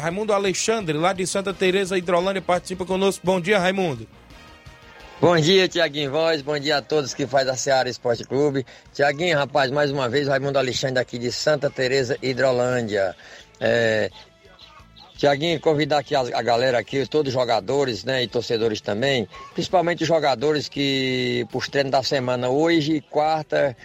Raimundo Alexandre, lá de Santa Teresa, Hidrolândia, participa conosco. Bom dia, Raimundo. Bom dia, Tiaguinho Voz, bom dia a todos que faz a Ceará Esporte Clube. Tiaguinho, rapaz, mais uma vez, Raimundo Alexandre aqui de Santa Teresa, Hidrolândia. Tiaguinho, convidar aqui a galera aqui, todos os jogadores, né, e torcedores também, principalmente os jogadores que, para os treinos da semana, hoje, quarta,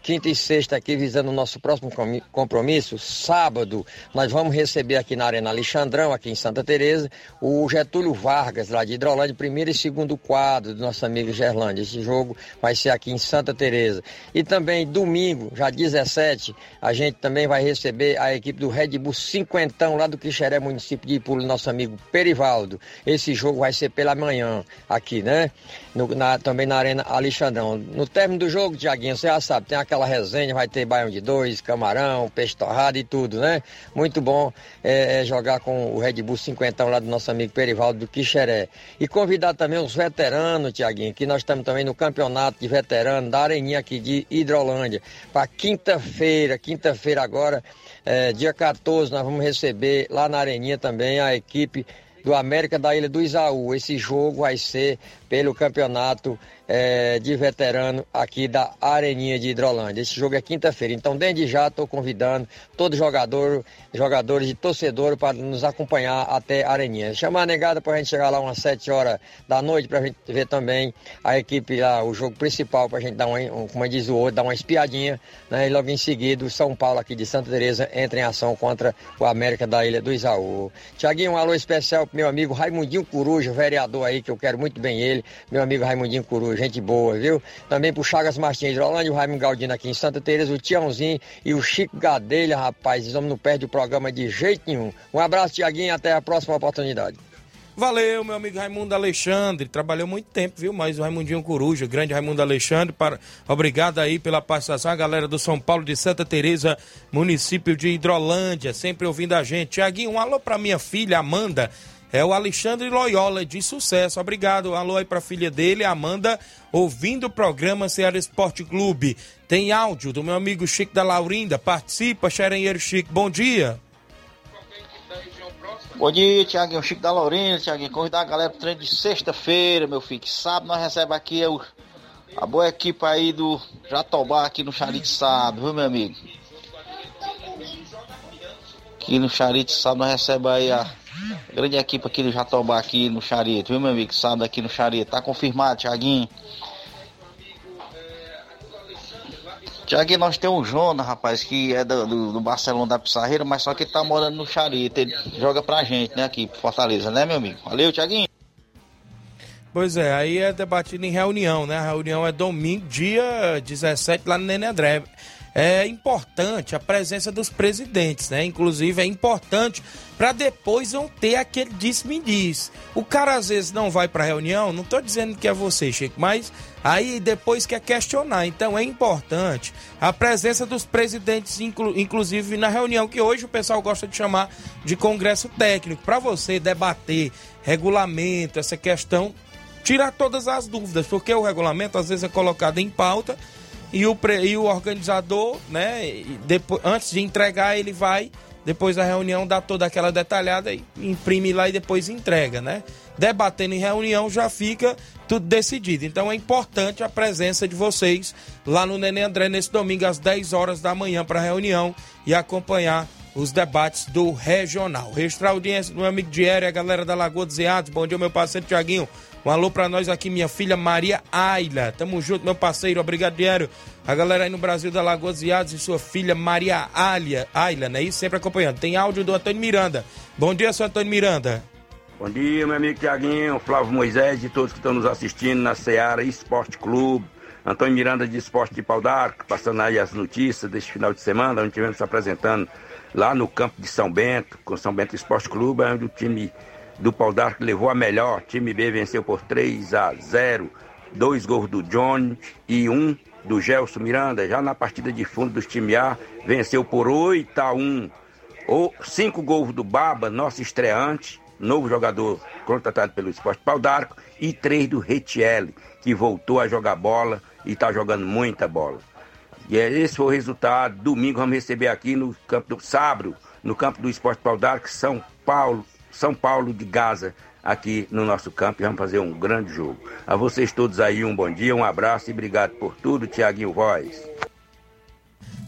quinta e sexta aqui, visando o nosso próximo compromisso. Sábado, nós vamos receber aqui na Arena Alexandrão, aqui em Santa Teresa, o Getúlio Vargas, lá de Hidrolândia, primeiro e segundo quadro do nosso amigo Gerlândia. Esse jogo vai ser aqui em Santa Teresa. E também, domingo, já 17, a gente também vai receber a equipe do Red Bull Cinquentão, lá do Quixeré, município de Ipulo, nosso amigo Perivaldo. Esse jogo vai ser pela manhã aqui, né? Também na Arena Alexandrão. No término do jogo, Tiaguinho, você já sabe, tem aquela resenha, vai ter baião de dois, camarão, peixe torrado e tudo, né? Muito bom jogar com o Red Bull Cinquentão lá do nosso amigo Perivaldo do Quixeré. E convidar também os veteranos, Tiaguinho, que nós estamos também no campeonato de veteranos da Areninha aqui de Hidrolândia. Para quinta-feira agora, dia 14, nós vamos receber lá na Areninha também a equipe do América da Ilha do Isaú. Esse jogo vai ser pelo campeonato de veterano aqui da Areninha de Hidrolândia. Esse jogo é quinta-feira. Então, desde já, estou convidando todos os jogadores e torcedores para nos acompanhar até a Areninha. Chamar a negada para a gente chegar lá umas 7 horas da noite, para a gente ver também a equipe lá, o jogo principal, para a gente dar como diz o outro, dar uma espiadinha, né? E logo em seguida, o São Paulo aqui de Santa Teresa entra em ação contra o América da Ilha do Isaú. Tiaguinho, um alô especial pro meu amigo Raimundinho Coruja, vereador aí, que eu quero muito bem ele. Meu amigo Raimundinho Coruja, gente boa, viu? Também pro Chagas Martins de Hidrolândia, o Raimundo Galdino aqui em Santa Teresa, o Tiãozinho e o Chico Gadelha, rapaz, esse homem não perde o programa de jeito nenhum. Um abraço, Tiaguinho, e até a próxima oportunidade. Valeu, meu amigo Raimundo Alexandre, trabalhou muito tempo, viu? Mas o Raimundinho Coruja, grande Raimundo Alexandre, obrigado aí pela participação, a galera do São Paulo de Santa Teresa, município de Hidrolândia, sempre ouvindo a gente. Tiaguinho, um alô pra minha filha, Amanda. É o Alexandre Loyola, de Sucesso. Obrigado. Alô aí pra filha dele, Amanda, ouvindo o programa Ceará Esporte Clube. Tem áudio do meu amigo Chico da Laurinda. Participa, xerenheiro Chico. Bom dia. Bom dia, Tiaguinho. Chico da Laurinda, Tiaguinho. Convidar a galera pro treino de sexta-feira, meu filho. Que sábado nós recebemos aqui a boa equipe aí do Jatobá, aqui no Charito Sábado, viu, meu amigo? Aqui no Charito Sábado nós recebemos aí a grande equipe aqui do Jatobá, aqui no Charito, viu, meu amigo? Sábado aqui no Charito. Tá confirmado, Tiaguinho. Tiaguinho, nós temos o Jonas, rapaz, que é do Barcelona da Pissarreira, mas só que ele tá morando no Charito. Ele joga pra gente, né, aqui, Fortaleza, né, meu amigo? Valeu, Tiaguinho. Pois é, aí é debatido em reunião, né? A reunião é domingo, dia 17, lá no Nenê André. É importante a presença dos presidentes, né? Inclusive é importante para depois não ter aquele diz-me-diz. O cara às vezes não vai para reunião, não tô dizendo que é você, Chico, mas aí depois quer questionar. Então é importante a presença dos presidentes, inclusive na reunião que hoje o pessoal gosta de chamar de congresso técnico, para você debater regulamento, essa questão, tirar todas as dúvidas, porque o regulamento às vezes é colocado em pauta. E o organizador, né, depois, antes de entregar, ele vai, depois da reunião, dá toda aquela detalhada, imprime lá e depois entrega, né? Debatendo em reunião já fica tudo decidido. Então é importante a presença de vocês lá no Nenê André nesse domingo às 10 horas da manhã para a reunião e acompanhar os debates do regional. Registrar a audiência do meu amigo Diério e a galera da Lagoa dos Eados. Bom dia, meu parceiro Tiaguinho. Um alô pra nós aqui, minha filha Maria Ayla. Tamo junto, meu parceiro. Obrigado, Diário. A galera aí no Brasil da Lagoa dos Eados e sua filha Maria Ayla, né? E sempre acompanhando. Tem áudio do Antônio Miranda. Bom dia, seu Antônio Miranda. Bom dia, meu amigo Tiaguinho, Flávio Moisés e todos que estão nos assistindo na Seara Esporte Clube. Antônio Miranda de Esporte de Pau d'Arco, passando aí as notícias deste final de semana, onde estivemos se apresentando lá no campo de São Bento, com o São Bento Esporte Clube, onde o time do Pau d'Arco levou a melhor. Time B venceu por 3-0, 2 gols do Johnny e 1 do Gelson Miranda. Já na partida de fundo do time A, venceu por 8-1, 5 gols do Baba, nosso estreante, novo jogador contratado pelo Esporte Pau d'Arco, e 3 do Retiel, que voltou a jogar bola e está jogando muita bola. E esse foi o resultado. Domingo vamos receber aqui no campo do Sabro, no campo do Esporte Pau d'Arco, São Paulo de Gaza, aqui no nosso campo, e vamos fazer um grande jogo. A vocês todos aí, um bom dia, um abraço e obrigado por tudo, Tiaguinho Voz.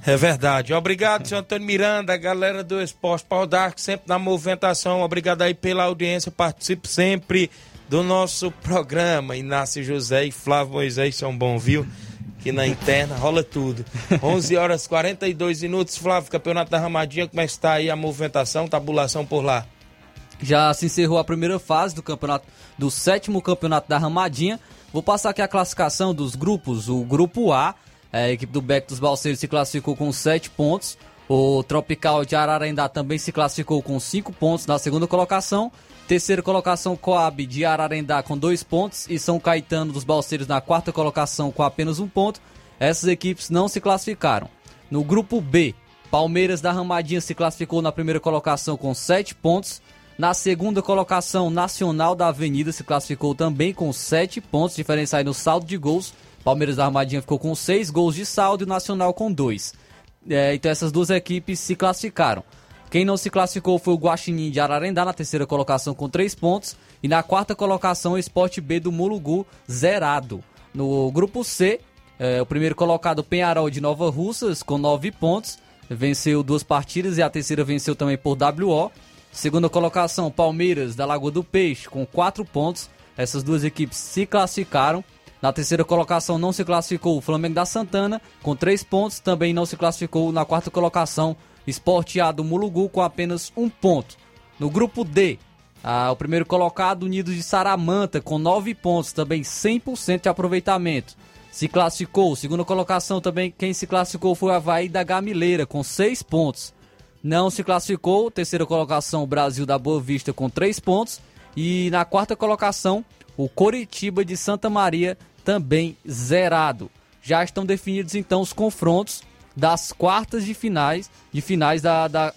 É verdade. Obrigado, senhor Antônio Miranda, galera do Esporte Pau d'Arco, sempre na movimentação. Obrigado aí pela audiência, participe sempre do nosso programa. Inácio José e Flávio Moisés são bons, viu? que na interna rola tudo. 11h42, Flávio, Campeonato da Ramadinha, como é que está aí a movimentação, tabulação por lá? Já se encerrou a primeira fase do campeonato, do 7º campeonato da Ramadinha. Vou passar aqui a classificação dos grupos. O grupo A, a equipe do Beco dos Balseiros se classificou com 7 pontos. O Tropical de Ararendá também se classificou com 5 pontos na segunda colocação. Terceira colocação, Coab de Ararendá com 2 pontos. E São Caetano dos Balseiros na quarta colocação com apenas 1 ponto. Essas equipes não se classificaram. No grupo B, Palmeiras da Ramadinha se classificou na primeira colocação com 7 pontos. Na segunda colocação, Nacional da Avenida se classificou também com 7 pontos, diferença aí no saldo de gols. Palmeiras da Armadinha ficou com 6 gols de saldo e o Nacional com 2. Então essas duas equipes se classificaram. Quem não se classificou foi o Guaxinim de Ararendá, na terceira colocação com 3 pontos. E na quarta colocação, o Sport B do Mulugu, zerado. No grupo C, o primeiro colocado, Penharol de Nova Russas, com 9 pontos. Venceu 2 partidas e a terceira venceu também por WO. Segunda colocação, Palmeiras da Lagoa do Peixe, com 4 pontos. Essas duas equipes se classificaram. Na terceira colocação não se classificou o Flamengo da Santana, com 3 pontos. Também não se classificou na quarta colocação, Sport A do Mulugu, com apenas 1 ponto. No grupo D, o primeiro colocado, Unidos de Saramanta, com 9 pontos. Também 100% de aproveitamento. Se classificou. Segunda colocação também, quem se classificou foi o Avaí da Gamileira, com 6 pontos. Não se classificou, terceira colocação o Brasil da Boa Vista com 3 pontos e na quarta colocação o Coritiba de Santa Maria também zerado. Já estão definidos então os confrontos das quartas de finais da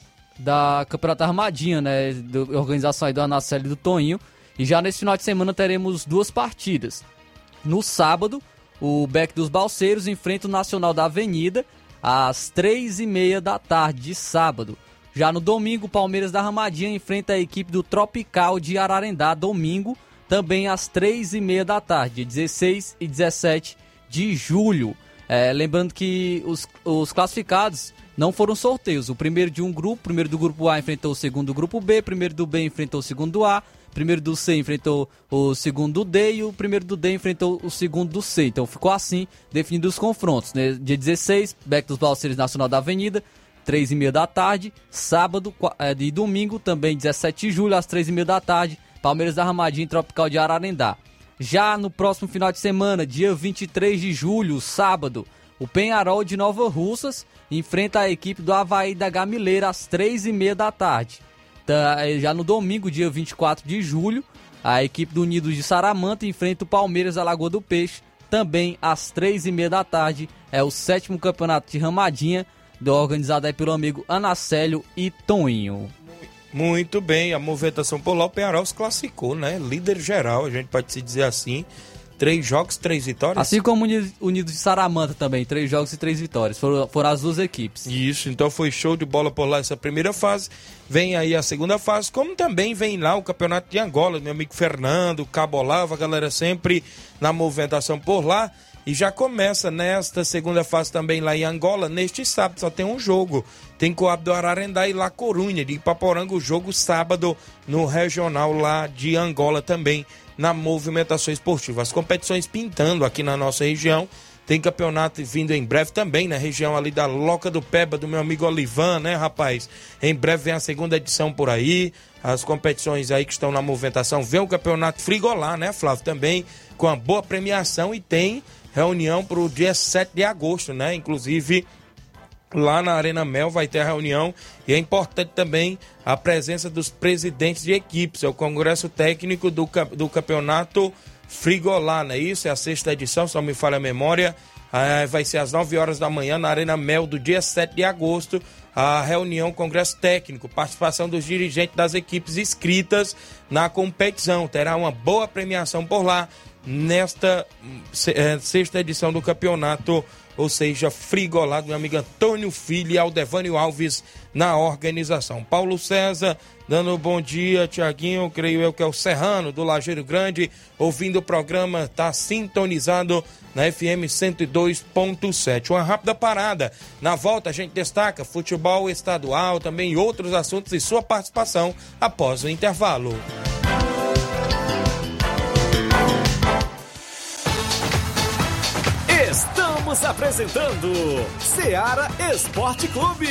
Campeonato Armadinha, né, da organização aí do Anaceli e do Toinho, e já nesse final de semana teremos 2 partidas. No sábado o Beco dos Balseiros enfrenta o Nacional da Avenida às 3h30 da tarde de sábado. Já no domingo, o Palmeiras da Ramadinha enfrenta a equipe do Tropical de Ararendá, domingo, também às 3h30 da tarde, 16 e 17 de julho. Lembrando que os classificados não foram sorteios. O primeiro de um grupo, primeiro do grupo A enfrentou o segundo do grupo B, primeiro do B enfrentou o segundo do A, primeiro do C enfrentou o segundo do D e o primeiro do D enfrentou o segundo do C. Então ficou assim definido os confrontos, né? Dia 16, Beco dos Balseiros Nacional da Avenida, 3h30 da tarde. Sábado e domingo, também 17 de julho, às 3h30 da tarde, Palmeiras da Ramadinha e Tropical de Ararendá. Já no próximo final de semana, dia 23 de julho, sábado, o Penharol de Nova Russas enfrenta a equipe do Avaí da Gamileira às 3h30 da tarde. Já no domingo, dia 24 de julho, a equipe do Unidos de Saramanta enfrenta o Palmeiras da Lagoa do Peixe, também às 3h30 da tarde. É o 7º campeonato de Ramadinha, organizado aí pelo amigo Anacélio e Toninho. Muito bem, a movimentação por lá, o Penharol se classificou, né? Líder geral, a gente pode se dizer assim. 3 jogos, 3 vitórias. Assim como o Unidos de Saramanta também, 3 jogos e 3 vitórias. Foram as duas equipes. Isso, então foi show de bola por lá essa primeira fase. Vem aí a segunda fase, como também vem lá o Campeonato de Angola. Meu amigo Fernando, Cabolava, a galera sempre na movimentação por lá. E já começa nesta segunda fase também lá em Angola. Neste sábado só tem um jogo. Tem Coab do Ararendá e La Corunha de Ipaporanga. O jogo sábado no regional lá de Angola também. Na movimentação esportiva, as competições pintando aqui na nossa região, tem campeonato vindo em breve também, na região ali da Loca do Peba, do meu amigo Olivan, né, rapaz? Em breve vem a segunda edição por aí, as competições aí que estão na movimentação, vem o campeonato Frigolar, né, Flávio, também, com uma boa premiação, e tem reunião pro dia 7 de agosto, né, inclusive... Lá na Arena Mel vai ter a reunião e é importante também a presença dos presidentes de equipes. É o Congresso Técnico do Campeonato Frigolar, não é isso? É a 6ª edição, só me falha a memória. Vai ser às 9 horas da manhã na Arena Mel do dia 7 de agosto. A reunião Congresso Técnico, participação dos dirigentes das equipes inscritas na competição. Terá uma boa premiação por lá nesta 6ª edição do campeonato, ou seja, Frigolado, meu amigo Antônio Filho e Aldevânio Alves na organização. Paulo César, dando um bom dia, Tiaguinho, creio eu que é o Serrano, do Lajeiro Grande, ouvindo o programa, está sintonizado na FM 102.7. Uma rápida parada, na volta a gente destaca futebol estadual, também outros assuntos e sua participação após o intervalo. Estamos apresentando Ceará Esporte Clube.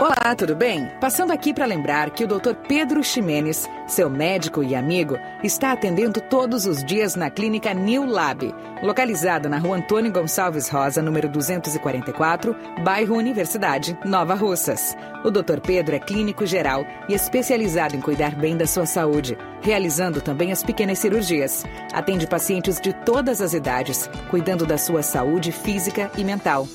Olá, tudo bem? Passando aqui para lembrar que o Dr. Pedro Ximenes, seu médico e amigo, está atendendo todos os dias na clínica New Lab, localizada na rua Antônio Gonçalves Rosa, número 244, bairro Universidade, Nova Russas. O Dr. Pedro é clínico geral e especializado em cuidar bem da sua saúde, realizando também as pequenas cirurgias. Atende pacientes de todas as idades, cuidando da sua saúde física e mental.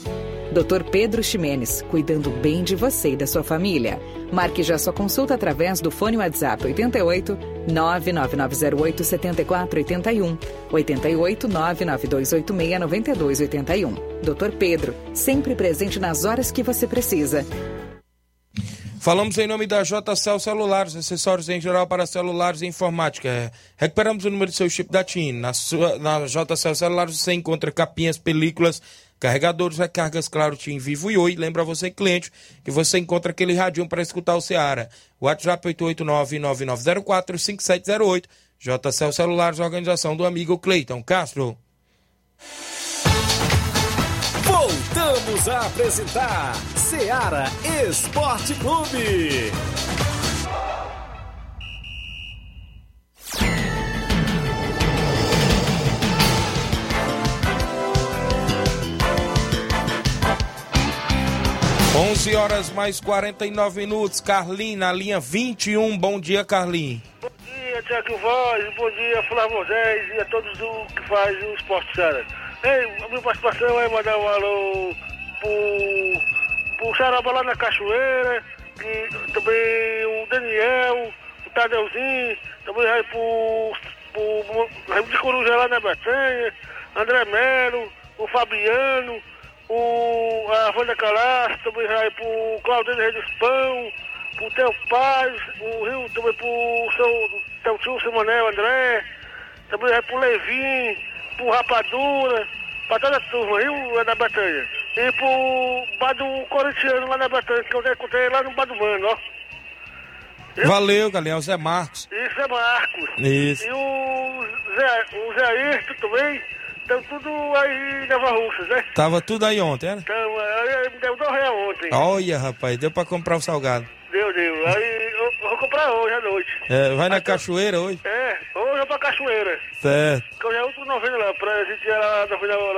Dr. Pedro Ximenes, cuidando bem de você e da sua família. Marque já sua consulta através do fone WhatsApp 88 99908 7481, 88 99286 9281. Dr. Pedro, sempre presente nas horas que você precisa. Falamos em nome da JCL Celulares, acessórios em geral para celulares e informática. Recuperamos o número do seu chip da TIM. Na JCL Celulares você encontra capinhas, películas, carregadores, recargas, claro, TIM, Vivo e Oi. Lembra você, cliente, que você encontra aquele radinho para escutar o Ceará. WhatsApp 889-9904-5708. JCL Celulares, organização do amigo Cleiton Castro. Voltamos a apresentar Ceará Esporte Clube. 11 horas mais 49 minutos. Carlinhos, na linha 21. Bom dia, Carlinhos. Bom dia, Tiaguinho Voz. Bom dia, Flávio Moisés e a todos do que faz o Esporte Ceará. Ei, a minha participação é mandar um alô pro Saraba lá na Cachoeira, e também o Daniel, o Tadeuzinho, também vai pro Raimundo de Coruja lá na Bretanha, André Melo, o Fabiano, a Wanda Calaço, também vai pro Claudinho Reis Pão, pro Teu Paz, o Rio também pro Teu Tio, seu Manel André, também vai pro Levin, pro Rapadura, pra toda a turma, Rio da Batanha. E pro Bar do Corintiano lá na Batanha, que eu encontrei lá no Bar do Mano, ó. E valeu, galera, o Zé Marcos. Isso, Zé Marcos. Isso. E o Zé Ayrton também. Estão tudo aí na Varruxa, né? Tava tudo aí ontem, né? Então, aí me deu R$2 ontem. Olha, rapaz, deu pra comprar o salgado. Deu. Aí eu vou comprar hoje à noite. É, vai na Cachoeira hoje? É, hoje é pra Cachoeira. Certo. Porque eu já outro novena lá, pra gente ir lá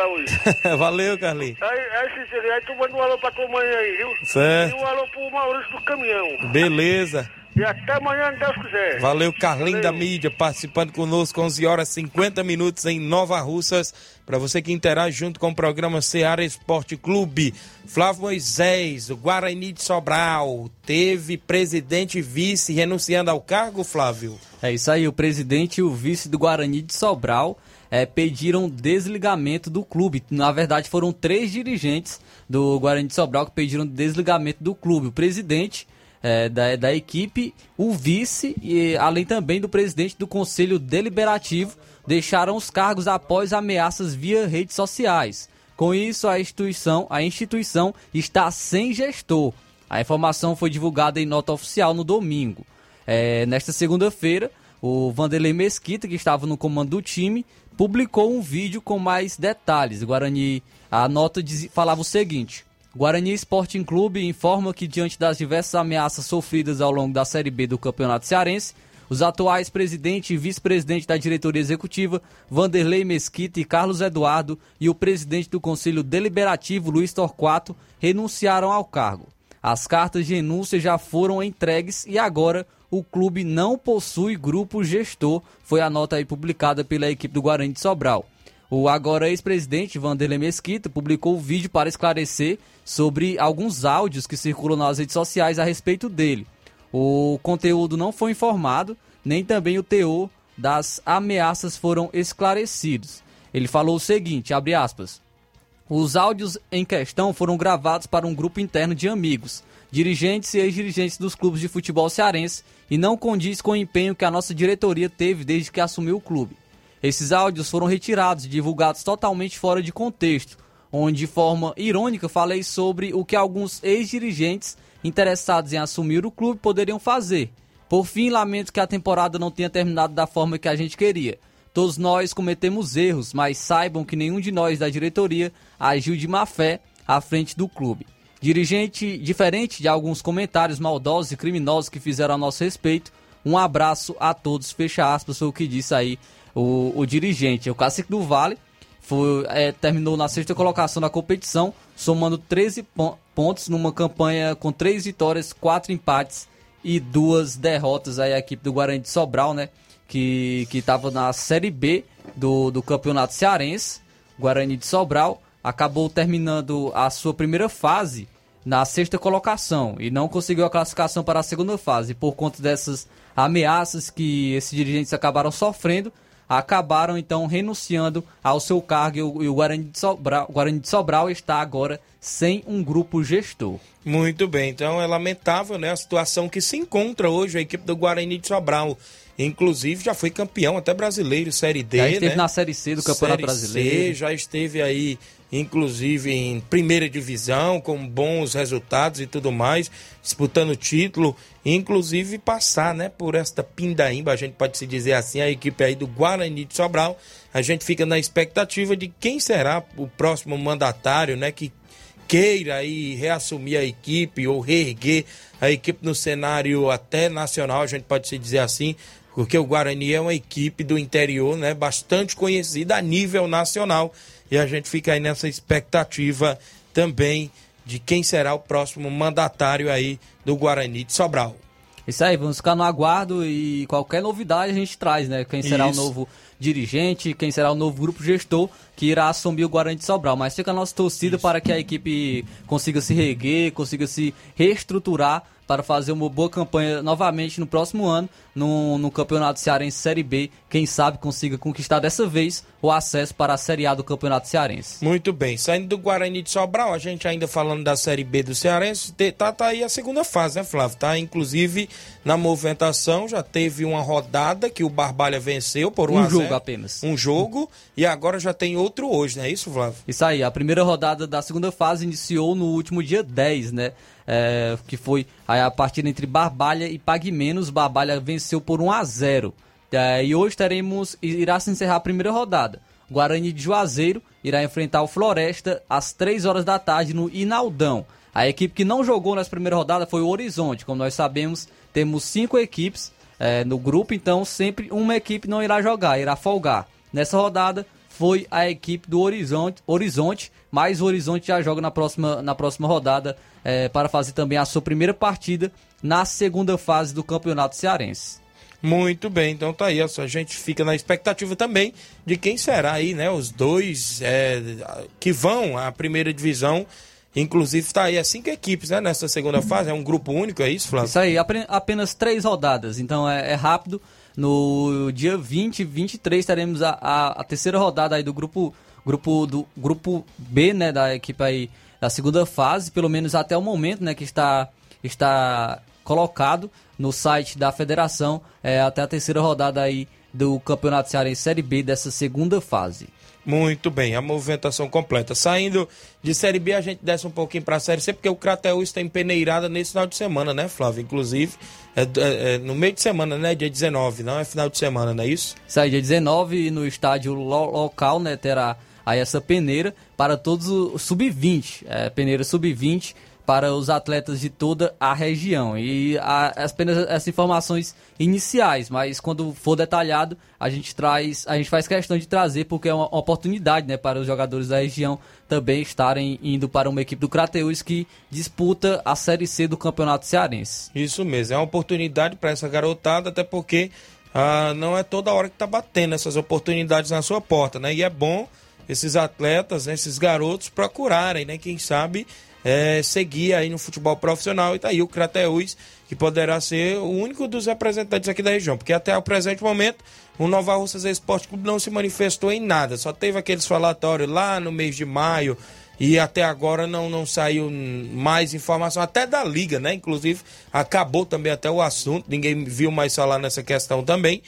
hoje. Valeu, Carlinhos. Aí tu manda um alô pra tua mãe aí, viu? Certo. E um alô pro Maurício do Caminhão. Beleza. E até amanhã, se Deus quiser. Valeu, Carlinho da Mídia, participando conosco, 11 horas 50 minutos em Nova Russas. Para você que interage junto com o programa Ceará Esporte Clube. Flávio Moisés, o Guarani de Sobral, teve presidente e vice renunciando ao cargo, Flávio? É isso aí, o presidente e o vice do Guarani de Sobral pediram desligamento do clube. Na verdade, foram 3 dirigentes do Guarani de Sobral que pediram desligamento do clube. O presidente da equipe, o vice e além também do presidente do Conselho Deliberativo, deixaram os cargos após ameaças via redes sociais. Com isso, a instituição está sem gestor. A informação foi divulgada em nota oficial no domingo. Nesta segunda-feira, o Vanderlei Mesquita, que estava no comando do time, publicou um vídeo com mais detalhes. A nota falava o seguinte: Guarani Sporting Clube informa que, diante das diversas ameaças sofridas ao longo da Série B do Campeonato Cearense, os atuais presidente e vice-presidente da diretoria executiva, Vanderlei Mesquita e Carlos Eduardo, e o presidente do Conselho Deliberativo, Luiz Torquato, renunciaram ao cargo. As cartas de renúncia já foram entregues e agora o clube não possui grupo gestor, foi a nota aí publicada pela equipe do Guarani de Sobral. O agora ex-presidente Vanderlei Mesquita publicou o vídeo para esclarecer sobre alguns áudios que circulam nas redes sociais a respeito dele. O conteúdo não foi informado, nem também o teor das ameaças foram esclarecidos. Ele falou o seguinte, abre aspas: os áudios em questão foram gravados para um grupo interno de amigos, dirigentes e ex-dirigentes dos clubes de futebol cearense e não condiz com o empenho que a nossa diretoria teve desde que assumiu o clube. Esses áudios foram retirados e divulgados totalmente fora de contexto, onde de forma irônica falei sobre o que alguns ex-dirigentes interessados em assumir o clube poderiam fazer, Por fim, lamento que a temporada não tenha terminado da forma que a gente queria. Todos nós cometemos erros, mas saibam que nenhum de nós da diretoria agiu de má fé à frente do clube. Dirigente, diferente de alguns comentários maldosos e criminosos que fizeram a nosso respeito, um abraço a todos, fecha aspas, foi o que disse aí o dirigente. O Cacique do Vale terminou na sexta colocação da competição, somando 13 pontos numa campanha com 3 vitórias, 4 empates e 2 derrotas. Aí a equipe do Guarani de Sobral, né, que estava na Série B do Campeonato Cearense. Guarani de Sobral acabou terminando a sua primeira fase na sexta colocação e não conseguiu a classificação para a segunda fase. Por conta dessas ameaças que esses dirigentes acabaram sofrendo, acabaram então renunciando ao seu cargo, e o Guarani de Sobral está agora sem um grupo gestor. Muito bem, então é lamentável, né, a situação que se encontra hoje a equipe do Guarani de Sobral. Inclusive já foi campeão até brasileiro, Série D, já esteve, né, na Série C do Campeonato Brasileiro. Já esteve aí, inclusive, em primeira divisão, com bons resultados e tudo mais, disputando o título, inclusive passar, né, por esta pindaíba, a gente pode se dizer assim, a equipe aí do Guarani de Sobral. A gente fica na expectativa de quem será o próximo mandatário, né, que queira aí reassumir a equipe ou reerguer a equipe no cenário até nacional, a gente pode se dizer assim, porque o Guarani é uma equipe do interior, né, bastante conhecida a nível nacional. E a gente fica aí nessa expectativa também de quem será o próximo mandatário aí do Guarani de Sobral. Isso aí, vamos ficar no aguardo e qualquer novidade a gente traz, né? Quem será o novo dirigente, quem será o novo grupo gestor que irá assumir o Guarani de Sobral. Mas fica a nossa torcida para que a equipe consiga se reerguer, consiga se reestruturar para fazer uma boa campanha novamente no próximo ano, no Campeonato Cearense Série B. Quem sabe consiga conquistar dessa vez o acesso para a Série A do Campeonato Cearense. Muito bem, saindo do Guarani de Sobral, a gente ainda falando da Série B do Cearense, tá aí a segunda fase, né, Flávio? Tá, inclusive, na movimentação, já teve uma rodada que o Barbalha venceu por 1 a 0. Um jogo apenas. Um jogo, e agora já tem outro hoje, não é isso, Flávio? Isso aí, a primeira rodada da segunda fase iniciou no último dia 10, né? Que foi a partida entre Barbalha e Pague Menos. Barbalha venceu por 1 a 0, e hoje irá se encerrar a primeira rodada. Guarani de Juazeiro irá enfrentar o Floresta às 3 horas da tarde no Inaldão. A equipe que não jogou nessa primeira rodada foi o Horizonte. Como nós sabemos, temos 5 equipes no grupo, então sempre uma equipe não irá jogar, irá folgar. Nessa rodada foi a equipe do Horizonte, mas o Horizonte já joga na próxima rodada, para fazer também a sua primeira partida na segunda fase do Campeonato Cearense. Muito bem, então tá aí, a gente fica na expectativa também de quem será aí, né, os dois que vão à primeira divisão. Inclusive tá aí 5 equipes, né, nessa segunda fase, é um grupo único, é isso, Flávio? Isso aí, apenas 3 rodadas, então é rápido. No dia 20 e 23 teremos a terceira rodada aí do grupo B, né, da equipe aí da segunda fase, pelo menos até o momento, né, que está colocado no site da federação, até a terceira rodada aí do Campeonato Cearense Série B dessa segunda fase. Muito bem, a movimentação completa. Saindo de Série B, a gente desce um pouquinho para a Série C, porque o Crateús tem peneirada nesse final de semana, né, Flávio? Inclusive, no meio de semana, né, dia 19, não é final de semana, não é isso? Sai dia 19 e no estádio local, né, terá aí essa peneira para todos os sub-20, peneira sub-20 para os atletas de toda a região. E apenas essas informações iniciais, mas quando for detalhado, a gente faz questão de trazer, porque é uma oportunidade, né, para os jogadores da região também estarem indo para uma equipe do Crateús que disputa a Série C do Campeonato Cearense. Isso mesmo, é uma oportunidade para essa garotada, até porque não é toda hora que está batendo essas oportunidades na sua porta, né? E é bom esses atletas, né, esses garotos procurarem, né, quem sabe seguir aí no futebol profissional. E tá aí o Crateús, que poderá ser o único dos representantes aqui da região, porque até o presente momento o Nova Russas Esporte Clube não se manifestou em nada, só teve aqueles falatórios lá no mês de maio, e até agora não saiu mais informação, até da Liga, né? Inclusive, acabou também até o assunto, ninguém viu mais falar nessa questão também.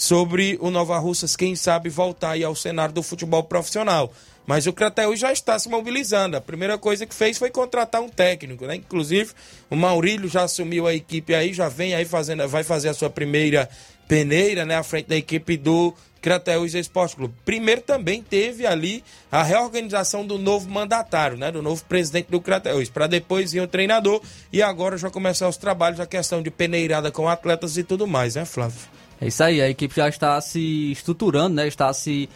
sobre o Nova Russas, quem sabe, voltar aí ao cenário do futebol profissional. Mas o Crateús já está se mobilizando. A primeira coisa que fez foi contratar um técnico, né? Inclusive, o Maurílio já assumiu a equipe aí, já vem aí fazendo, vai fazer a sua primeira peneira, né, à frente da equipe do Crateús Esporte Clube. Primeiro também teve ali a reorganização do novo mandatário, né, do novo presidente do Crateús, para depois vir o treinador, e agora já começar os trabalhos, a questão de peneirada com atletas e tudo mais, né, Flávio? É isso aí, a equipe já está se estruturando, né, está se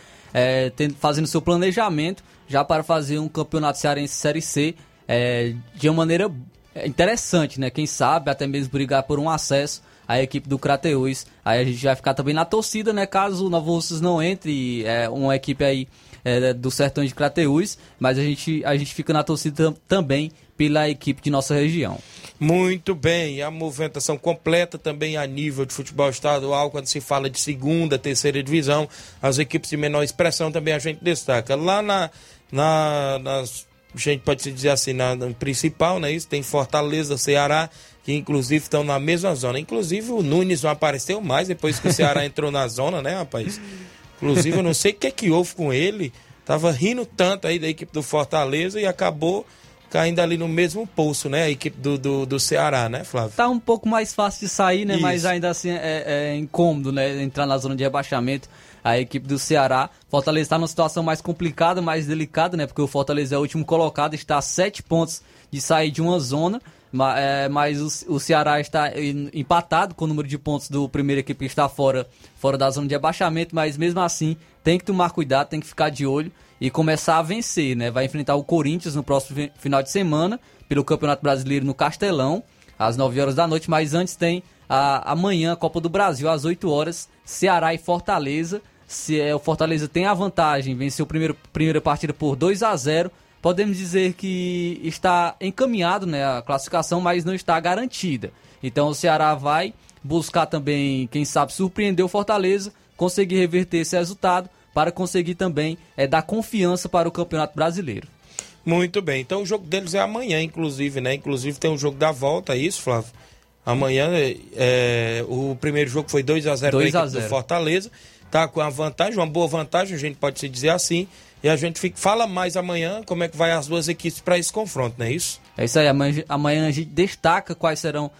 fazendo seu planejamento já para fazer um campeonato cearense Série C de uma maneira interessante, né? Quem sabe até mesmo brigar por um acesso à equipe do Crateús. Aí a gente vai ficar também na torcida, né? Caso o Nova Russas não entre, uma equipe aí do sertão de Crateús, mas a gente fica na torcida também pela equipe de nossa região. Muito bem, a movimentação completa também a nível de futebol estadual, quando se fala de segunda, terceira divisão, as equipes de menor expressão também a gente destaca. Lá a gente pode se dizer assim, na principal, né? Isso, tem Fortaleza, Ceará, que inclusive estão na mesma zona. Inclusive o Nunes não apareceu mais depois que o Ceará entrou na zona, né, rapaz? Inclusive eu não sei o que é que houve com ele, tava rindo tanto aí da equipe do Fortaleza e acabou caindo ali no mesmo poço, né? A equipe do Ceará, né, Flávio? Tá um pouco mais fácil de sair, né? Isso. Mas ainda assim é incômodo, né? Entrar na zona de rebaixamento, a equipe do Ceará. Fortaleza está numa situação mais complicada, mais delicada, né? Porque o Fortaleza é o último colocado, está a 7 pontos de sair de uma zona, mas o Ceará está empatado com o número de pontos do primeiro equipe que está fora da zona de rebaixamento, mas mesmo assim tem que tomar cuidado, tem que ficar de olho e começar a vencer, né? Vai enfrentar o Corinthians no próximo final de semana pelo Campeonato Brasileiro no Castelão, às 9 horas da noite, mas antes tem amanhã a Copa do Brasil, às 8 horas, Ceará e Fortaleza. O Fortaleza tem a vantagem, venceu a primeira partida por 2-0, podemos dizer que está encaminhado, né, a classificação, mas não está garantida. Então o Ceará vai buscar também, quem sabe, surpreender o Fortaleza, conseguir reverter esse resultado, para conseguir também dar confiança para o Campeonato Brasileiro. Muito bem, então o jogo deles é amanhã, inclusive, né? Inclusive tem um jogo da volta, é isso, Flávio? Amanhã, o primeiro jogo foi 2-0 para a equipe do Fortaleza, tá com a vantagem, uma boa vantagem, a gente pode se dizer assim, e a gente fala mais amanhã como é que vai as duas equipes para esse confronto, não é isso? É isso aí, amanhã a gente destaca quais serão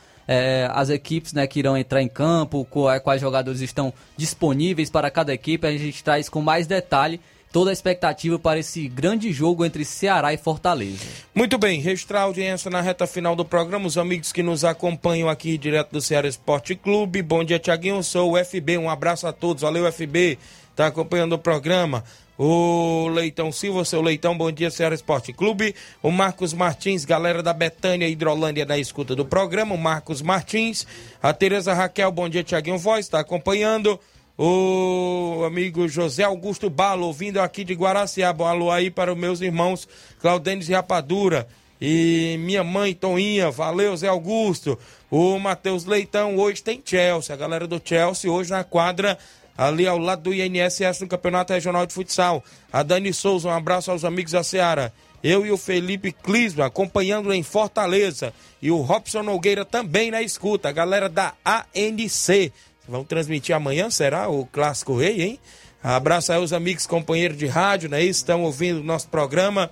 as equipes, né, que irão entrar em campo, quais jogadores estão disponíveis para cada equipe. A gente traz com mais detalhe toda a expectativa para esse grande jogo entre Ceará e Fortaleza. Muito bem, registrar a audiência na reta final do programa, os amigos que nos acompanham aqui direto do Ceará Esporte Clube. Bom dia, Tiaguinho, sou o FB, um abraço a todos, valeu FB, tá acompanhando o programa. O Leitão Silva, seu Leitão, bom dia, Ceará Esporte Clube. O Marcos Martins, galera da Betânia, Hidrolândia, na escuta do programa. O Marcos Martins, a Tereza Raquel, bom dia, Tiaguinho Voz, está acompanhando. O amigo José Augusto Balo, ouvindo aqui de Guaraciaba. Alô aí para os meus irmãos Claudênis Rapadura e minha mãe Toninha, valeu Zé Augusto. O Matheus Leitão, hoje tem Chelsea, a galera do Chelsea hoje na quadra ali ao lado do INSS no Campeonato Regional de Futsal. A Dani Souza, um abraço aos amigos da Seara. Eu e o Felipe Clisma acompanhando em Fortaleza. E o Robson Nogueira também na escuta. A galera da ANC. Vão transmitir amanhã, será? O Clássico Rei, hein? Abraço aí aos amigos, companheiros de rádio, né? Estão ouvindo o nosso programa.